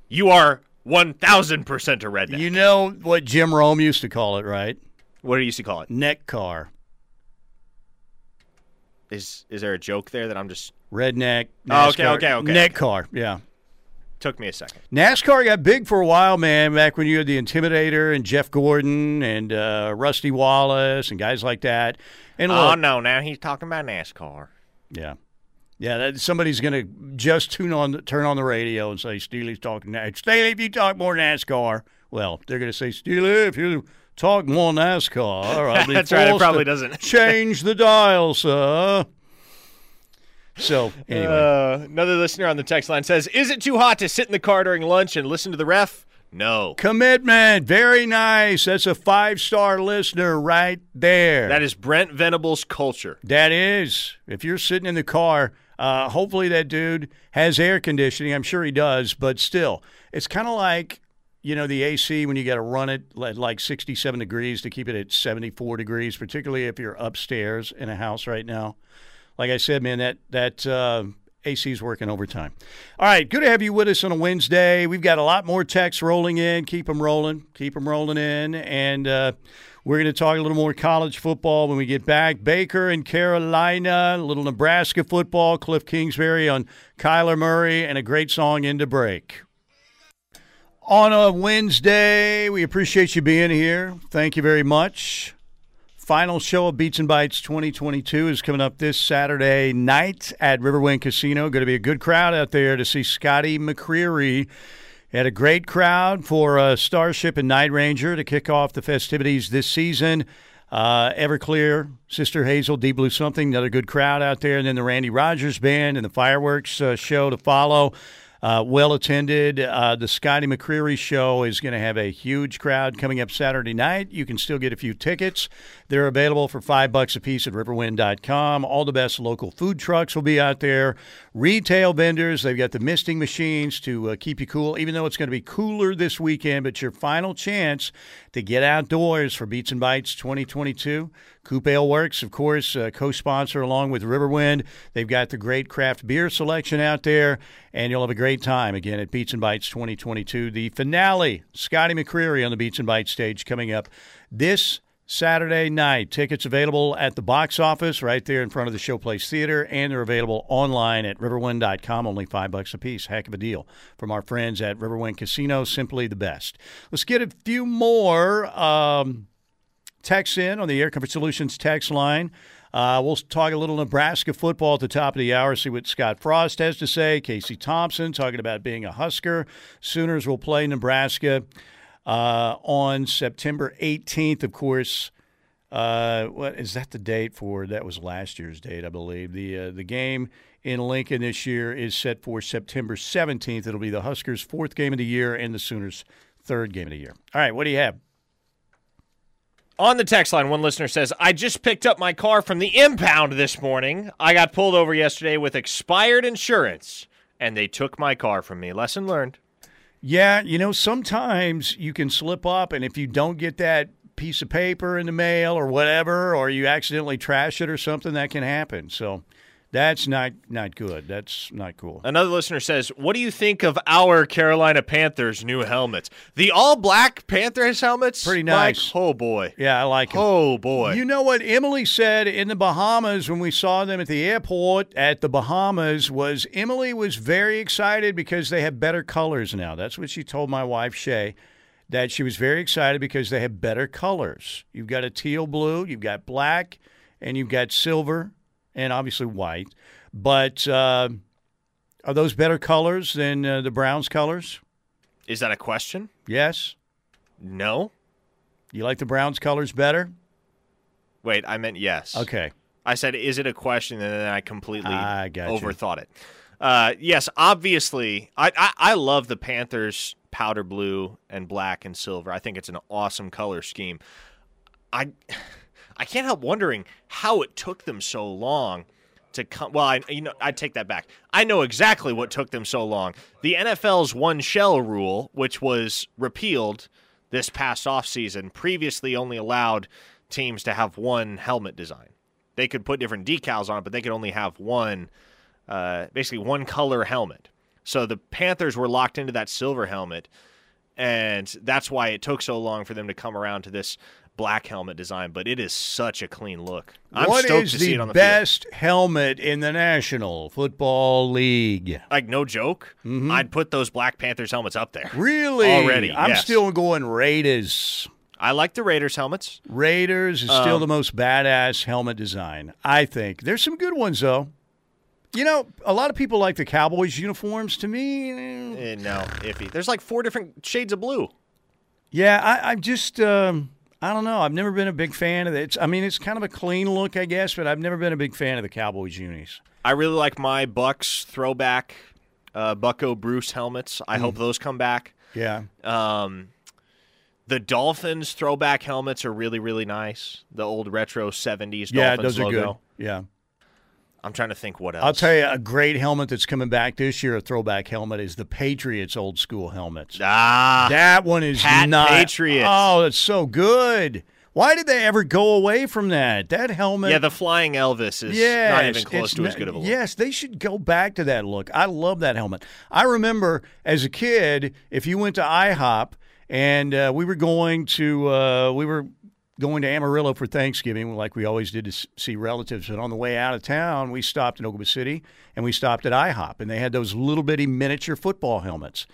you are 1,000% a redneck. You know what Jim Rome used to call it, right? What did he used to call it? Neck car. Is there a joke there that I'm just... Redneck. NASCAR, okay. Neck car, yeah. Took me a second. NASCAR got big for a while, man, back when you had the Intimidator and Jeff Gordon and Rusty Wallace and guys like that. And no, now he's talking about NASCAR. Yeah. Yeah, somebody's going to just turn on the radio and say, Steely's talking NASCAR. Steely, if you talk more NASCAR. Well, they're going to say, Steely, if you talk more NASCAR. I'll be that's right, it probably doesn't. Change the dial, sir. So, anyway. Another listener on the text line says, is it too hot to sit in the car during lunch and listen to the ref? No. Commitment. Very nice. That's a 5-star listener right there. That is Brent Venables' culture. That is. If you're sitting in the car... hopefully that dude has air conditioning. I'm sure he does, but still. It's kind of like, the AC when you got to run it at like 67 degrees to keep it at 74 degrees, particularly if you're upstairs in a house right now. Like I said, man, that AC's working overtime. All right, good to have you with us on a Wednesday. We've got a lot more texts rolling in. Keep them rolling in. And we're going to talk a little more college football when we get back. Baker and Carolina, a little Nebraska football, Cliff Kingsbury on Kyler Murray, and a great song into break. On a Wednesday, we appreciate you being here. Thank you very much. Final show of Beats and Bites 2022 is coming up this Saturday night at Riverwind Casino. Going to be a good crowd out there to see Scotty McCreery. Had a great crowd for Starship and Night Ranger to kick off the festivities this season. Everclear, Sister Hazel, Deep Blue Something, another good crowd out there. And then the Randy Rogers Band and the fireworks show to follow. well attended. The Scotty McCreery Show is going to have a huge crowd coming up Saturday night. You can still get a few tickets. They're available for $5 a piece at riverwind.com. All the best local food trucks will be out there. Retail vendors, they've got the misting machines to keep you cool, even though it's going to be cooler this weekend. But your final chance to get outdoors for Beats and Bites 2022. Coop Ale Works, of course, co-sponsor along with Riverwind. They've got the great craft beer selection out there, and you'll have a great time again at Beats and Bites 2022. The finale, Scotty McCreery on the Beats and Bites stage coming up this Saturday night. Tickets available at the box office right there in front of the Showplace Theater, and they're available online at riverwind.com, only $5 a piece. Heck of a deal from our friends at Riverwind Casino, simply the best. Let's get a few more texts in on the Air Comfort Solutions text line. We'll talk a little Nebraska football at the top of the hour, see what Scott Frost has to say. Casey Thompson talking about being a Husker. Sooners will play Nebraska on September 18th, of course. What is that the date for? That was last year's date, I believe. The game in Lincoln this year is set for September 17th. It'll be the Huskers' fourth game of the year and the Sooners' third game of the year. All right, what do you have? On the text line, one listener says, I just picked up my car from the impound this morning. I got pulled over yesterday with expired insurance, and they took my car from me. Lesson learned. Yeah, you know, sometimes you can slip up, and if you don't get that piece of paper in the mail or whatever, or you accidentally trash it or something, that can happen. So that's not good. That's not cool. Another listener says, what do you think of our Carolina Panthers' new helmets? The all-black Panthers helmets? Pretty nice. Like, oh, boy. Yeah, I like them. Oh, boy. You know what Emily said in the Bahamas when we saw them at the airport at the Bahamas was Emily was very excited because they have better colors now. That's what she told my wife, Shay, that she was very excited because they have better colors. You've got a teal blue, you've got black, and you've got silver. And obviously white, but are those better colors than the Browns' colors? Is that a question? Yes. No. You like the Browns' colors better? Wait, I meant yes. Okay. I said, is it a question? And then I completely overthought it. Yes, obviously. I love the Panthers' powder blue and black and silver. I think it's an awesome color scheme. I can't help wondering how it took them so long to come. Well, I take that back. I know exactly what took them so long. The NFL's one shell rule, which was repealed this past offseason, previously only allowed teams to have one helmet design. They could put different decals on it, but they could only have one, basically one color helmet. So the Panthers were locked into that silver helmet, and that's why it took so long for them to come around to this black helmet design, but it is such a clean look. I'm stoked to see it on the field. What is the best helmet in the National Football League? Like, no joke, I'd put those Black Panthers helmets up there. Really? Already, I'm still going Raiders. I like the Raiders helmets. Raiders is still the most badass helmet design, I think. There's some good ones, though. You know, a lot of people like the Cowboys uniforms. To me, no, iffy. There's like four different shades of blue. Yeah, I'm just... I don't know. I've never been a big fan of it. I mean, it's kind of a clean look, I guess, but I've never been a big fan of the Cowboys unis. I really like my Bucks throwback Bucko Bruce helmets. I hope those come back. Yeah. The Dolphins throwback helmets are really, really nice. The old retro 70s Dolphins logo. Yeah, those are good. Yeah. I'm trying to think what else. I'll tell you, a great helmet that's coming back this year, a throwback helmet, is the Patriots old school helmets. Ah. That one is not. Patriots. Oh, that's so good. Why did they ever go away from that? That helmet. Yeah, the flying Elvis is not even close to as good of a look. Yes, they should go back to that look. I love that helmet. I remember as a kid, if you went to IHOP and we were going to Amarillo for Thanksgiving, like we always did, to see relatives. And on the way out of town, we stopped in Oklahoma City, and we stopped at IHOP. And they had those little bitty miniature football helmets.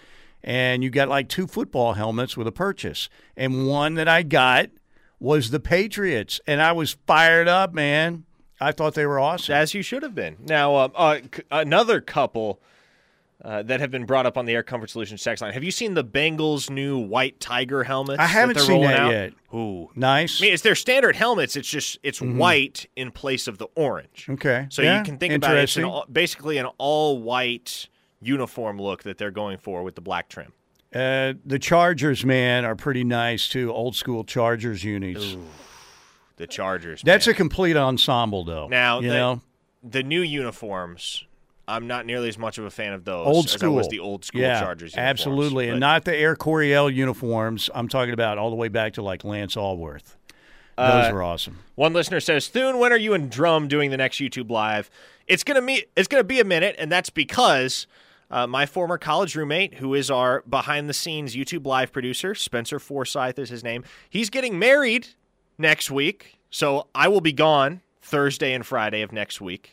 And you got like two football helmets with a purchase. And one that I got was the Patriots. And I was fired up, man. I thought they were awesome. As you should have been. Now, another couple that have been brought up on the Air Comfort Solutions text line. Have you seen the Bengals' new white tiger helmets? I haven't seen that yet. Ooh, nice. I mean, it's their standard helmets. It's just white in place of the orange. Okay, so you can think about it. It's basically an all-white uniform look that they're going for with the black trim. The Chargers, man, are pretty nice, too. Old school Chargers unis. Ooh, the Chargers. That's a complete ensemble, though. Now, the new uniforms, I'm not nearly as much of a fan of those as I was the old school Chargers uniforms. Absolutely, and not the Air Coryell uniforms. I'm talking about all the way back to, like, Lance Alworth. Those were awesome. One listener says, Thune, when are you and Drum doing the next YouTube Live? It's gonna be a minute, and that's because my former college roommate, who is our behind-the-scenes YouTube Live producer, Spencer Forsythe is his name, he's getting married next week, so I will be gone Thursday and Friday of next week.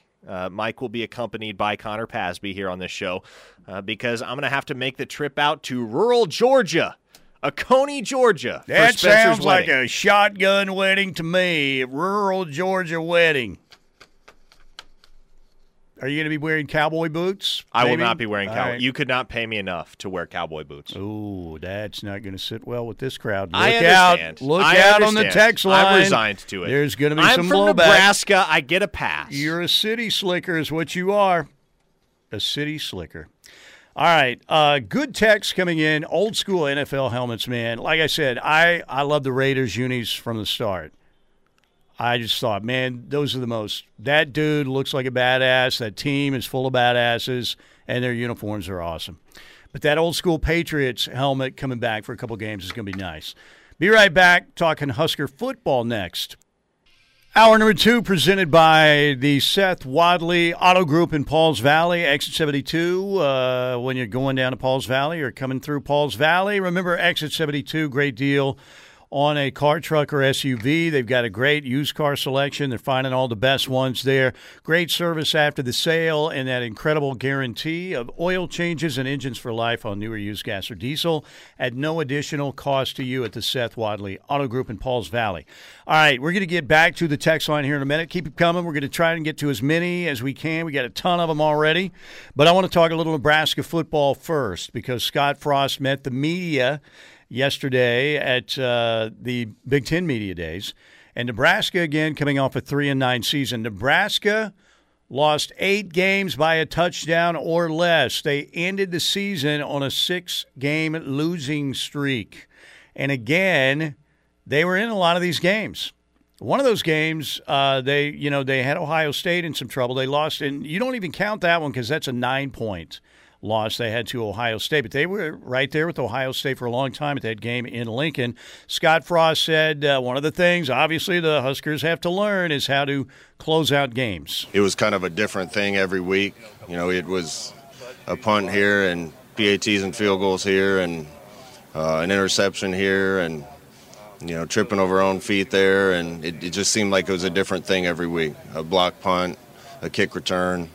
Mike will be accompanied by Connor Pasby here on this show because I'm going to have to make the trip out to rural Georgia. Oconee, Georgia. That sounds like a shotgun wedding to me. A rural Georgia wedding. Are you going to be wearing cowboy boots? Maybe? I will not be wearing cowboy. Right. You could not pay me enough to wear cowboy boots. Ooh, that's not going to sit well with this crowd. Look out on the text line. I'm resigned to it. There's going to be some blowback. I'm from Nebraska. I get a pass. You're a city slicker is what you are. A city slicker. All right, good text coming in. Old school NFL helmets, man. Like I said, I love the Raiders unis from the start. I just thought, man, those are the most. That dude looks like a badass. That team is full of badasses, and their uniforms are awesome. But that old school Patriots helmet coming back for a couple games is going to be nice. Be right back talking Husker football next. Hour number 2 presented by the Seth Wadley Auto Group in Pauls Valley, Exit 72. When you're going down to Pauls Valley or coming through Pauls Valley, remember Exit 72, great deal on a car, truck, or SUV. They've got a great used car selection. They're finding all the best ones there. Great service after the sale and that incredible guarantee of oil changes and engines for life on newer used gas or diesel at no additional cost to you at the Seth Wadley Auto Group in Pauls Valley. All right, we're going to get back to the text line here in a minute. Keep it coming. We're going to try and get to as many as we can. We got a ton of them already. But I want to talk a little Nebraska football first because Scott Frost met the media yesterday at the Big Ten Media Days. And Nebraska, again, coming off a 3-9 season. Nebraska lost 8 games by a touchdown or less. They ended the season on a 6-game losing streak. And, again, they were in a lot of these games. One of those games, they had Ohio State in some trouble. They lost, and you don't even count that one because that's a 9-point loss they had to Ohio State, but they were right there with Ohio State for a long time at that game in Lincoln. Scott Frost said one of the things, obviously, the Huskers have to learn is how to close out games. It was kind of a different thing every week. It was a punt here and PATs and field goals here and an interception here and, tripping over our own feet there. And it just seemed like it was a different thing every week, a block punt, a kick return.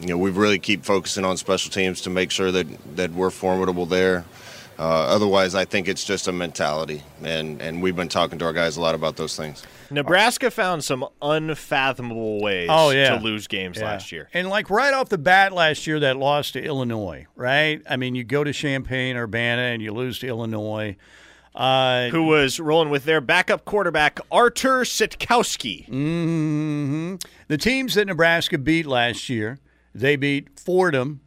We really keep focusing on special teams to make sure that we're formidable there. Otherwise, I think it's just a mentality, and we've been talking to our guys a lot about those things. Nebraska found some unfathomable ways to lose games last year. And, right off the bat last year, that loss to Illinois, right? I mean, you go to Champaign, Urbana, and you lose to Illinois. Who was rolling with their backup quarterback, Artur Sitkowski. Mm-hmm. The teams that Nebraska beat last year, they beat Fordham,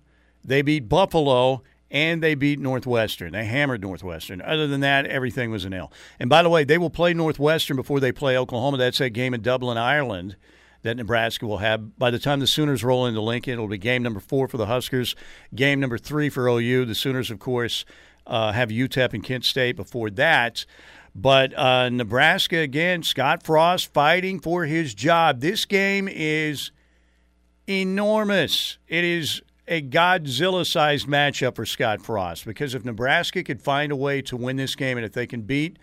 they beat Buffalo, and they beat Northwestern. They hammered Northwestern. Other than that, everything was an L. And by the way, they will play Northwestern before they play Oklahoma. That's that game in Dublin, Ireland that Nebraska will have. By the time the Sooners roll into Lincoln, it'll be game number 4 for the Huskers, game number 3 for OU. The Sooners, of course, have UTEP and Kent State before that. But Nebraska, again, Scott Frost fighting for his job. This game is enormous. It is a Godzilla-sized matchup for Scott Frost because if Nebraska could find a way to win this game and if they can beat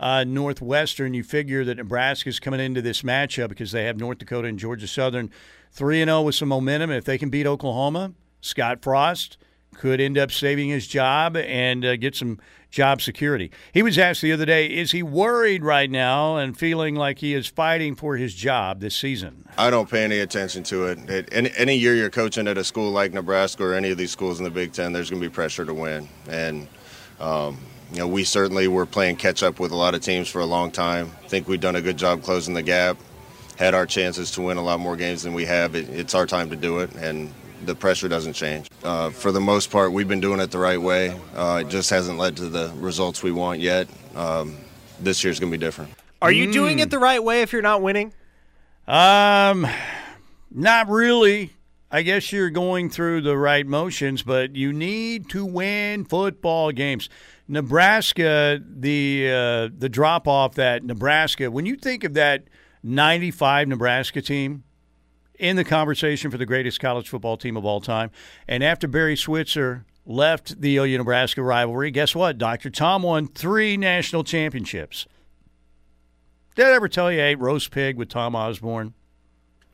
Northwestern, you figure that Nebraska's coming into this matchup because they have North Dakota and Georgia Southern 3-0 with some momentum. And if they can beat Oklahoma, Scott Frost could end up saving his job and get some job security. He was asked the other day, is he worried right now and feeling like he is fighting for his job this season? I don't pay any attention to it. Any year you're coaching at a school like Nebraska or any of these schools in the Big Ten, there's going to be pressure to win. And, we certainly were playing catch-up with a lot of teams for a long time. I think we've done a good job closing the gap, had our chances to win a lot more games than we have. It's our time to do it, and the pressure doesn't change. For the most part, we've been doing it the right way. It just hasn't led to the results we want yet. This year's going to be different. Are you doing it the right way if you're not winning? Not really. I guess you're going through the right motions, but you need to win football games. Nebraska, the drop-off that Nebraska, when you think of that 95 Nebraska team in the conversation for the greatest college football team of all time, and after Barry Switzer left the OU-Nebraska rivalry, guess what? Dr. Tom won 3 national championships. Did I ever tell you I ate roast pig with Tom Osborne?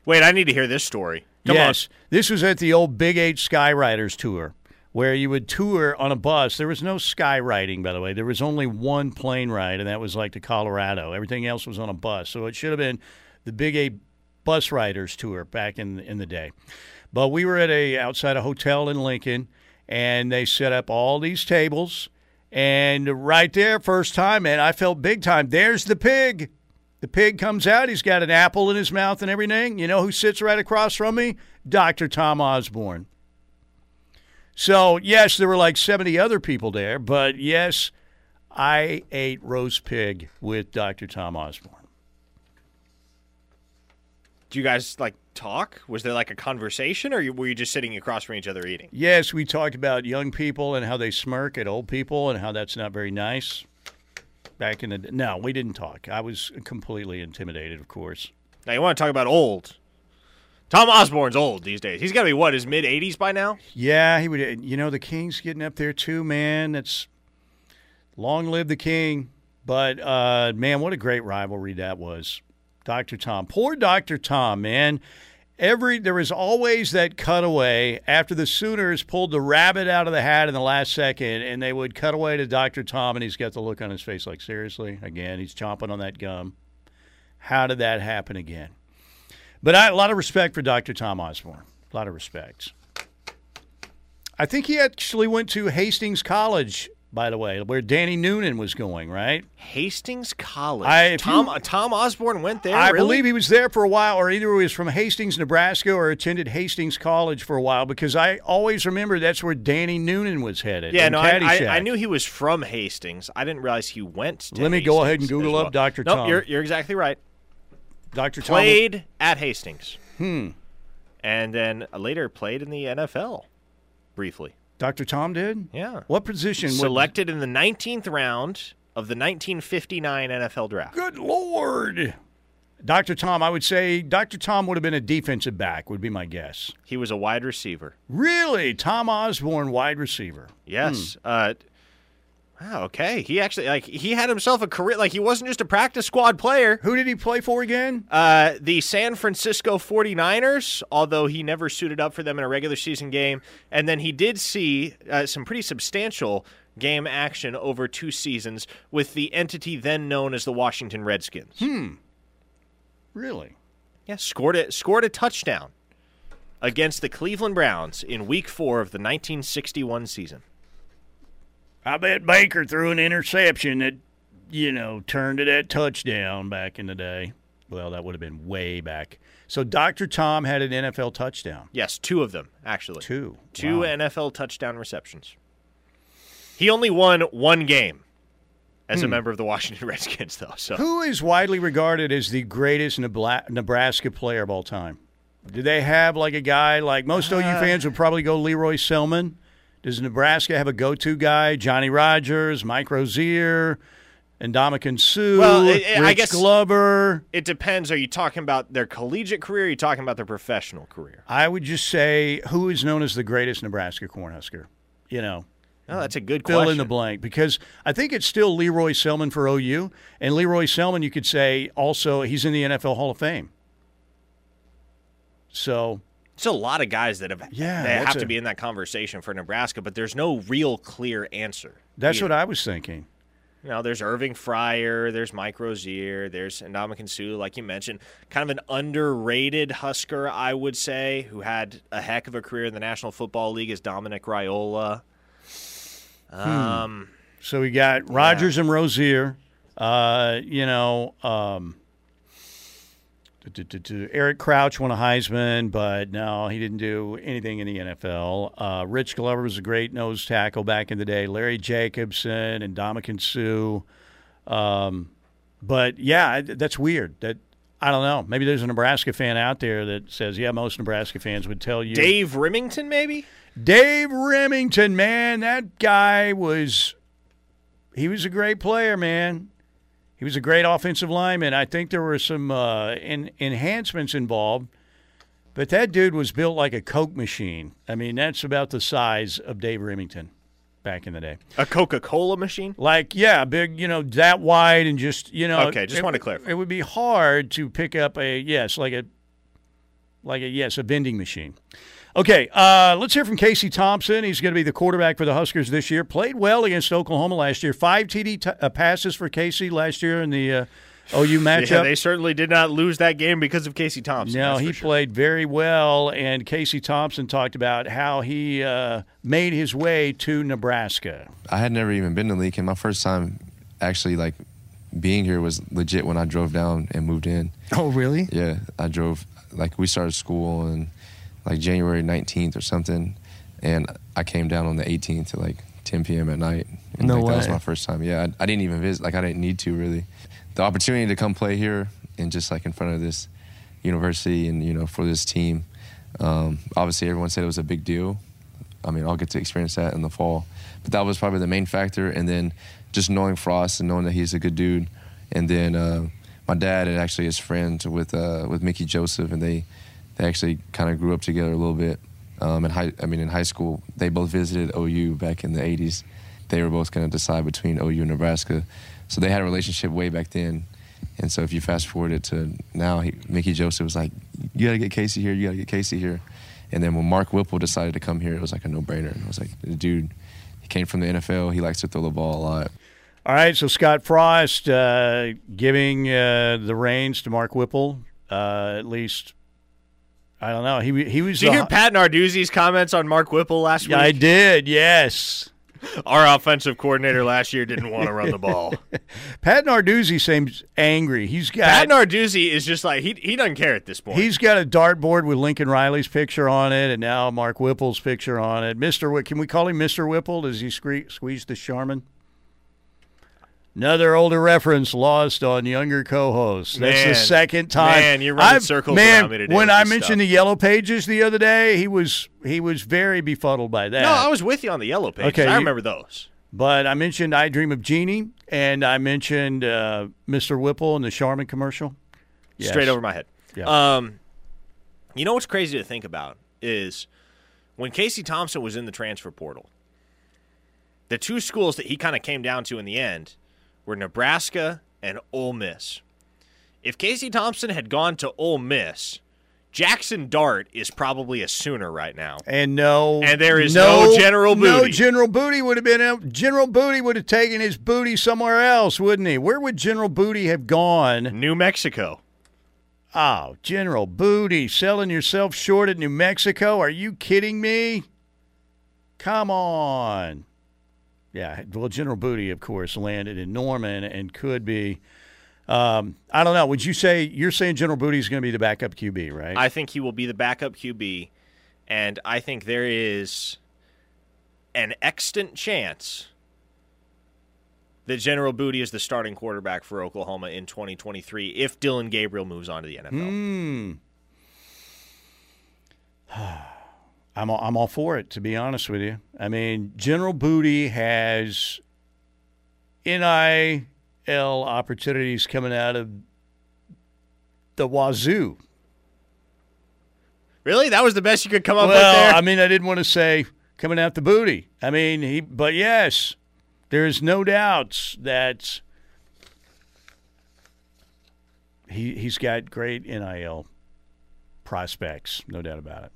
Wait, I need to hear this story. Come on. This was at the old Big 8 Skyriders tour, where you would tour on a bus. There was no skywriting, by the way. There was only one plane ride, and that was like to Colorado. Everything else was on a bus. So it should have been the Big 8 bus riders tour back in the day. But we were at outside a hotel in Lincoln, and they set up all these tables. And right there, first time, man, I felt big time. There's the pig. The pig comes out. He's got an apple in his mouth and everything. You know who sits right across from me? Dr. Tom Osborne. So, yes, there were like 70 other people there, but, yes, I ate roast pig with Dr. Tom Osborne. Do you guys, like, talk? Was there, like, a conversation, or were you just sitting across from each other eating? Yes, we talked about young people and how they smirk at old people and how that's not very nice. Back in the day. No, we didn't talk. I was completely intimidated, of course. Now, you want to talk about old. Tom Osborne's old these days. He's got to be, what, his mid-80s by now? Yeah, he would. You know, the King's getting up there too, man. That's long live the King. But, man, what a great rivalry that was. Dr. Tom. Poor Dr. Tom, man. There was always that cutaway after the Sooners pulled the rabbit out of the hat in the last second, and they would cut away to Dr. Tom, and he's got the look on his face like, seriously? Again, he's chomping on that gum. How did that happen again? But a lot of respect for Dr. Tom Osborne. A lot of respect. I think he actually went to Hastings College, by the way, where Danny Noonan was going, right? Hastings College. Tom Osborne went there? I believe he was there for a while, or either he was from Hastings, Nebraska, or attended Hastings College for a while, because I always remember that's where Danny Noonan was headed. Yeah, no, I knew he was from Hastings. I didn't realize he went to Hastings. Let me go ahead and Google up Dr. Tom. No, you're exactly right. Dr. Tom played at Hastings. And then later played in the NFL briefly. Dr. Tom did? Yeah. What position? Selected in the 19th round of the 1959 NFL draft. Good Lord. Dr. Tom, I would say Dr. Tom would have been a defensive back, would be my guess. He was a wide receiver. Really? Tom Osborne, wide receiver. Yes. Wow, okay. He actually, he had himself a career. He wasn't just a practice squad player. Who did he play for again? The San Francisco 49ers, although he never suited up for them in a regular season game. And then he did see some pretty substantial game action over 2 seasons with the entity then known as the Washington Redskins. Really? Yeah, scored a touchdown against the Cleveland Browns in Week 4 of the 1961 season. I bet Baker threw an interception that, turned to that touchdown back in the day. Well, that would have been way back. So Dr. Tom had an NFL touchdown. Yes, 2 of them, actually. 2. 2 wow. NFL touchdown receptions. He only won 1 game as a member of the Washington Redskins, though. So. Who is widely regarded as the greatest Nebraska player of all time? Do they have, a guy, most OU fans would probably go Leroy Selmon? Does Nebraska have a go-to guy? Johnny Rogers, Mike Rozier, Ndamukong Suh, Rich Glover. It depends. Are you talking about their collegiate career or are you talking about their professional career? I would just say who is known as the greatest Nebraska Cornhusker? No, that's a good question. Fill in the blank, because I think it's still Leroy Selmon for OU. And Leroy Selmon, you could say also he's in the NFL Hall of Fame. So – it's a lot of guys that have to be in that conversation for Nebraska, but there's no real clear answer. That's either. What I was thinking. There's Irving Fryer, there's Mike Rozier, there's Ndamukong Suh, like you mentioned. Kind of an underrated Husker, I would say, who had a heck of a career in the National Football League, is Dominic Raiola. So we got Rogers and Rozier. Eric Crouch won a Heisman, but no, he didn't do anything in the NFL. Rich Glover was a great nose tackle back in the day. Larry Jacobson and Ndamukong Suh. But, yeah, that's weird. That I don't know. Maybe there's a Nebraska fan out there that says, yeah, most Nebraska fans would tell you. Dave Remington, maybe? Dave Remington, man, that guy was – he was a great player, man. He was a great offensive lineman. I think there were some enhancements involved, but that dude was built like a Coke machine. I mean, that's about the size of Dave Remington back in the day. A Coca-Cola machine? Like, yeah, big, you know, that wide and just, you know. Okay, just want to clarify. It would be hard to pick up a, yes, like a vending machine. Okay, let's hear from Casey Thompson. He's going to be the quarterback for the Huskers this year. Played well against Oklahoma last year. 5 TD passes for Casey last year in the OU matchup. Yeah, they certainly did not lose that game because of Casey Thompson. No, he played very well, and Casey Thompson talked about how he made his way to Nebraska. I had never even been to Lincoln. My first time actually, like, being here was legit when I drove down and moved in. Oh, really? Yeah, I drove. Like, we started school and like January 19th or something, and I came down on the 18th at like 10 p.m. at night. And no way. That was my first time. Yeah, I didn't even visit. Like, I didn't need to, really. The opportunity to come play here and just like in front of this university and, you know, for this team, obviously everyone said it was a big deal. I mean, I'll get to experience that in the fall. But that was probably the main factor. And then just knowing Frost and knowing that he's a good dude. And then my dad and actually his friend with Mickey Joseph, and they actually kind of grew up together a little bit. In high school, they both visited OU back in the 80s. They were both going to decide between OU and Nebraska. So they had a relationship way back then. And so if you fast forward it to now, Mickey Joseph was like, you got to get Casey here, you got to get Casey here. And then when Mark Whipple decided to come here, it was like a no-brainer. And I was like, the dude, he came from the NFL. He likes to throw the ball a lot. All right, so Scott Frost giving the reins to Mark Whipple, at least – I don't know. He was. Did you hear Pat Narduzzi's comments on Mark Whipple last week? I did. Yes, our offensive coordinator last year didn't want to run the ball. Pat Narduzzi seems angry. Pat Narduzzi is just like he doesn't care at this point. He's got a dartboard with Lincoln Riley's picture on it, and now Mark Whipple's picture on it. Can we call him Mr. Whipple? Does he squeeze the Charmin? Another older reference lost on younger co-hosts. That's the second time. Man, you're running circles around me today. When I mentioned the Yellow Pages the other day, he was very befuddled by that. No, I was with you on the Yellow Pages. Okay, I remember those. But I mentioned I Dream of Jeannie, and I mentioned Mr. Whipple and the Charmin commercial. Yes. Straight over my head. Yeah. You know what's crazy to think about is when Casey Thompson was in the transfer portal, the two schools that he kind of came down to in the end were Nebraska and Ole Miss. If Casey Thompson had gone to Ole Miss, Jackson Dart is probably a Sooner right now. And there is no General Booty. No, General Booty would have been – General Booty would have taken his booty somewhere else, wouldn't he? Where would General Booty have gone? New Mexico. Oh, General Booty, selling yourself short at New Mexico? Are you kidding me? Come on. Yeah, well, General Booty, of course, landed in Norman and could be I don't know. Would you say – you're saying General Booty is going to be the backup QB, right? I think he will be the backup QB, and I think there is an extant chance that General Booty is the starting quarterback for Oklahoma in 2023 if Dillon Gabriel moves on to the NFL. I'm all for it, to be honest with you. I mean, General Booty has NIL opportunities coming out of the wazoo. Really? That was the best you could come up with there? Well, I mean, I didn't want to say coming out the booty. I mean, but yes, there is no doubt that he's got great NIL prospects, no doubt about it.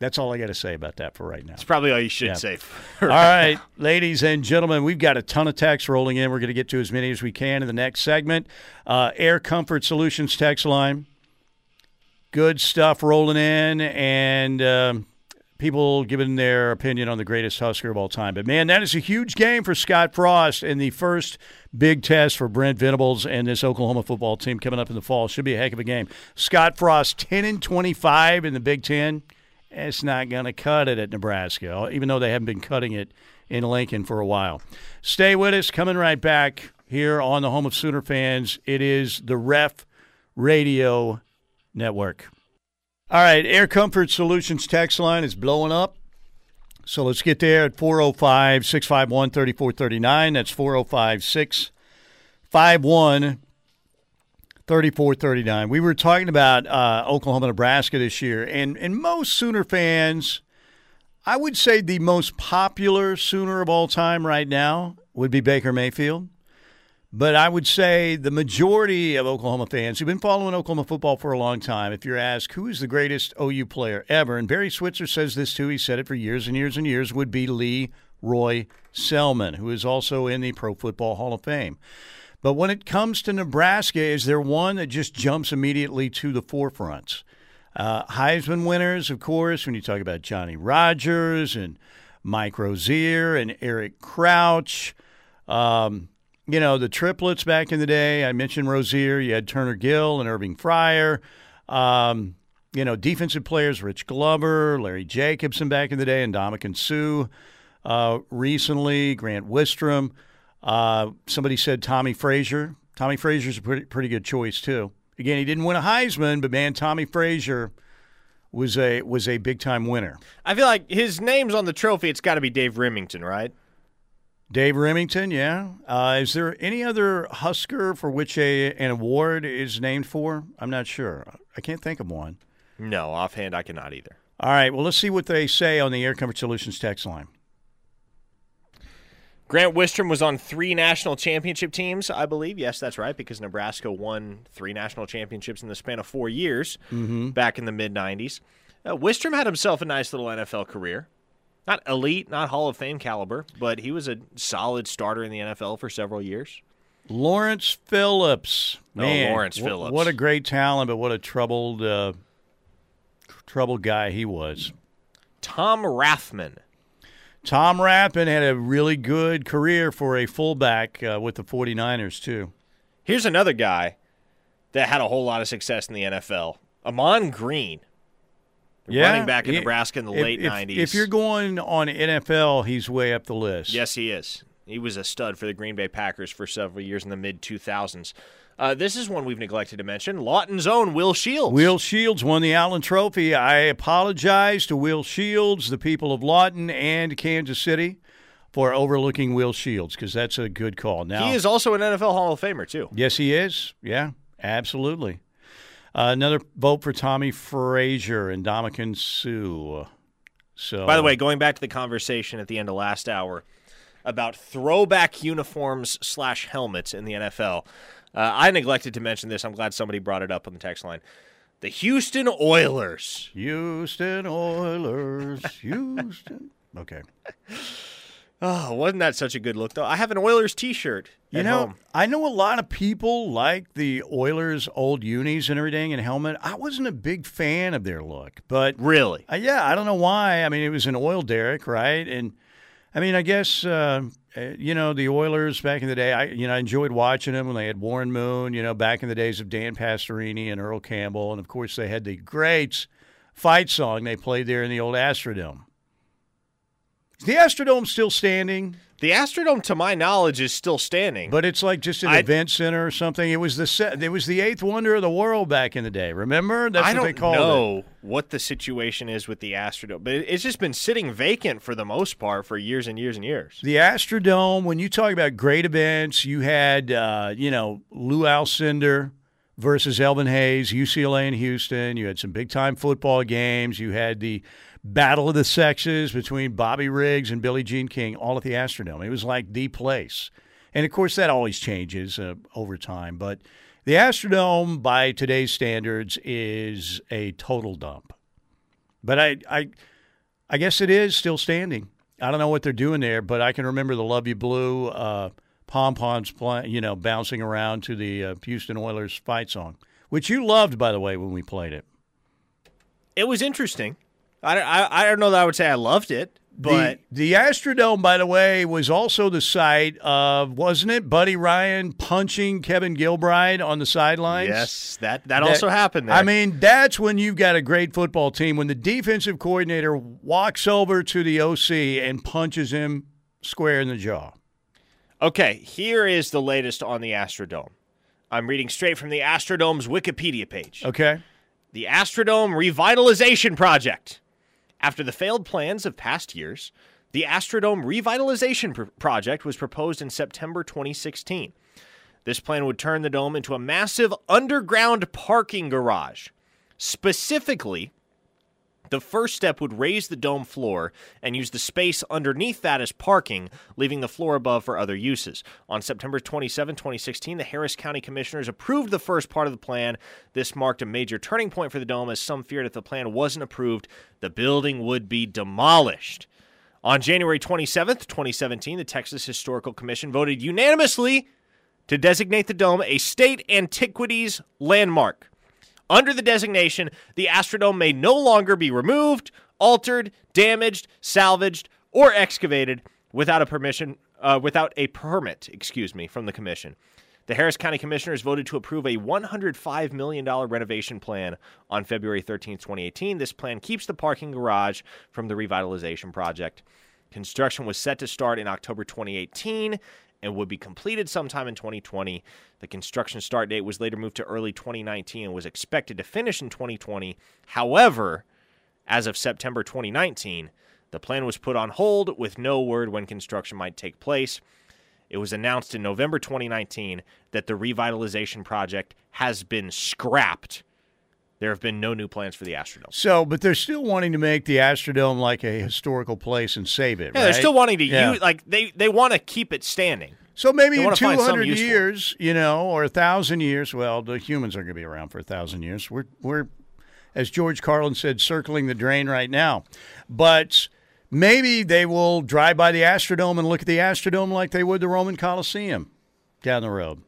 That's all I got to say about that for right now. It's probably all you should say. All right, ladies and gentlemen, we've got a ton of texts rolling in. We're going to get to as many as we can in the next segment. Air Comfort Solutions text line. Good stuff rolling in, and people giving their opinion on the greatest Husker of all time. But, man, that is a huge game for Scott Frost and the first big test for Brent Venables and this Oklahoma football team coming up in the fall. Should be a heck of a game. Scott Frost, 10-25 in the Big Ten. It's not going to cut it at Nebraska, even though they haven't been cutting it in Lincoln for a while. Stay with us. Coming right back here on the Home of Sooner Fans. It is the Ref Radio Network. All right, Air Comfort Solutions text line is blowing up. So let's get there at 405-651-3439. That's 405-651-3439. We were talking about Oklahoma-Nebraska this year, and most Sooner fans, I would say the most popular Sooner of all time right now would be Baker Mayfield. But I would say the majority of Oklahoma fans who've been following Oklahoma football for a long time, if you're asked who is the greatest OU player ever, and Barry Switzer says this too, he said it for years and years and years, would be Leroy Selmon, who is also in the Pro Football Hall of Fame. But when it comes to Nebraska, is there one that just jumps immediately to the forefront? Heisman winners, of course, when you talk about Johnny Rogers and Mike Rozier and Eric Crouch, you know, the triplets back in the day. I mentioned Rozier. You had Turner Gill and Irving Fryer. You know, defensive players, Rich Glover, Larry Jacobson back in the day, and Ndamukong Suh recently, Grant Wistrom. Somebody said Tommy Frazier. Tommy Frazier's a pretty good choice, too. Again, he didn't win a Heisman, but, man, Tommy Frazier was a big-time winner. I feel like his name's on the trophy. It's got to be Dave Remington, right? Dave Remington, yeah. Is there any other Husker for which an award is named for? I'm not sure. I can't think of one. No, offhand I cannot either. All right, well, let's see what they say on the Air Comfort Solutions text line. Grant Wistrom was on 3 national championship teams, I believe. Yes, that's right, because Nebraska won 3 national championships in the span of 4 years back in the mid-'90s. Wistrom had himself a nice little NFL career. Not elite, not Hall of Fame caliber, but he was a solid starter in the NFL for several years. Lawrence Phillips. Man, Lawrence Phillips. What a great talent, but what a troubled guy he was. Tom Rathman. Tom Rathman had a really good career for a fullback with the 49ers, too. Here's another guy that had a whole lot of success in the NFL. Amon Green. Yeah, running back in Nebraska in the late 90s. If you're going on NFL, he's way up the list. Yes, he is. He was a stud for the Green Bay Packers for several years in the mid-2000s. This is one we've neglected to mention. Lawton's own Will Shields. Will Shields won the Allen Trophy. I apologize to Will Shields, the people of Lawton and Kansas City, for overlooking Will Shields, because that's a good call. Now, he is also an NFL Hall of Famer, too. Yes, he is. Yeah, absolutely. Another vote for Tommy Frazier and Ndamukong Suh. So, by the way, going back to the conversation at the end of last hour about throwback uniforms / helmets in the NFL, I neglected to mention this. I'm glad somebody brought it up on the text line. The Houston Oilers. Houston Oilers. Houston. Okay. Oh, wasn't that such a good look, though? I have an Oilers T-shirt at home. I know a lot of people like the Oilers' old unis and everything and helmet. I wasn't a big fan of their look. But really? Yeah, I don't know why. I mean, it was an oil derrick, right? And, I mean, I guess, you know, the Oilers back in the day, I enjoyed watching them when they had Warren Moon, you know, back in the days of Dan Pastorini and Earl Campbell. And, of course, they had the great fight song they played there in the old Astrodome. Is the Astrodome still standing? The Astrodome, to my knowledge, is still standing. But it's like just an event center or something. It was the eighth wonder of the world back in the day. Remember? That's what they called it. I don't know what the situation is with the Astrodome. But it's just been sitting vacant for the most part for years and years and years. The Astrodome, when you talk about great events, you had, Lou Alcindor versus Elvin Hayes, UCLA and Houston. You had some big-time football games. You had the Battle of the Sexes between Bobby Riggs and Billie Jean King, all at the Astrodome. It was like the place. And, of course, that always changes over time. But the Astrodome, by today's standards, is a total dump. But I guess it is still standing. I don't know what they're doing there, but I can remember the Love You Blue pom-poms bouncing around to the Houston Oilers fight song, which you loved, by the way, when we played it. It was interesting. I don't know that I would say I loved it. But the Astrodome, by the way, was also the site of, wasn't it, Buddy Ryan punching Kevin Gilbride on the sidelines? Yes, that also happened there. I mean, that's when you've got a great football team, when the defensive coordinator walks over to the OC and punches him square in the jaw. Okay, here is the latest on the Astrodome. I'm reading straight from the Astrodome's Wikipedia page. Okay. The Astrodome Revitalization Project. After the failed plans of past years, the Astrodome Revitalization Project was proposed in September 2016. This plan would turn the dome into a massive underground parking garage. Specifically, the first step would raise the dome floor and use the space underneath that as parking, leaving the floor above for other uses. On September 27, 2016, the Harris County Commissioners approved the first part of the plan. This marked a major turning point for the dome, as some feared if the plan wasn't approved, the building would be demolished. On January 27, 2017, the Texas Historical Commission voted unanimously to designate the dome a state antiquities landmark. Under the designation, the Astrodome may no longer be removed, altered, damaged, salvaged, or excavated without a permit, from the commission. The Harris County Commissioners voted to approve a $105 million renovation plan on February 13, 2018. This plan keeps the parking garage from the revitalization project. Construction was set to start in October 2018. And would be completed sometime in 2020. The construction start date was later moved to early 2019 and was expected to finish in 2020. However, as of September 2019, the plan was put on hold with no word when construction might take place. It was announced in November 2019 that the revitalization project has been scrapped. There have been no new plans for the Astrodome. So, but they're still wanting to make the Astrodome like a historical place and save it, right? Yeah, they're still wanting to use, like, they want to keep it standing. So maybe in 200 years, you know, or 1,000 years, well, the humans aren't going to be around for 1,000 years. We're, as George Carlin said, circling the drain right now. But maybe they will drive by the Astrodome and look at the Astrodome like they would the Roman Colosseum down the road.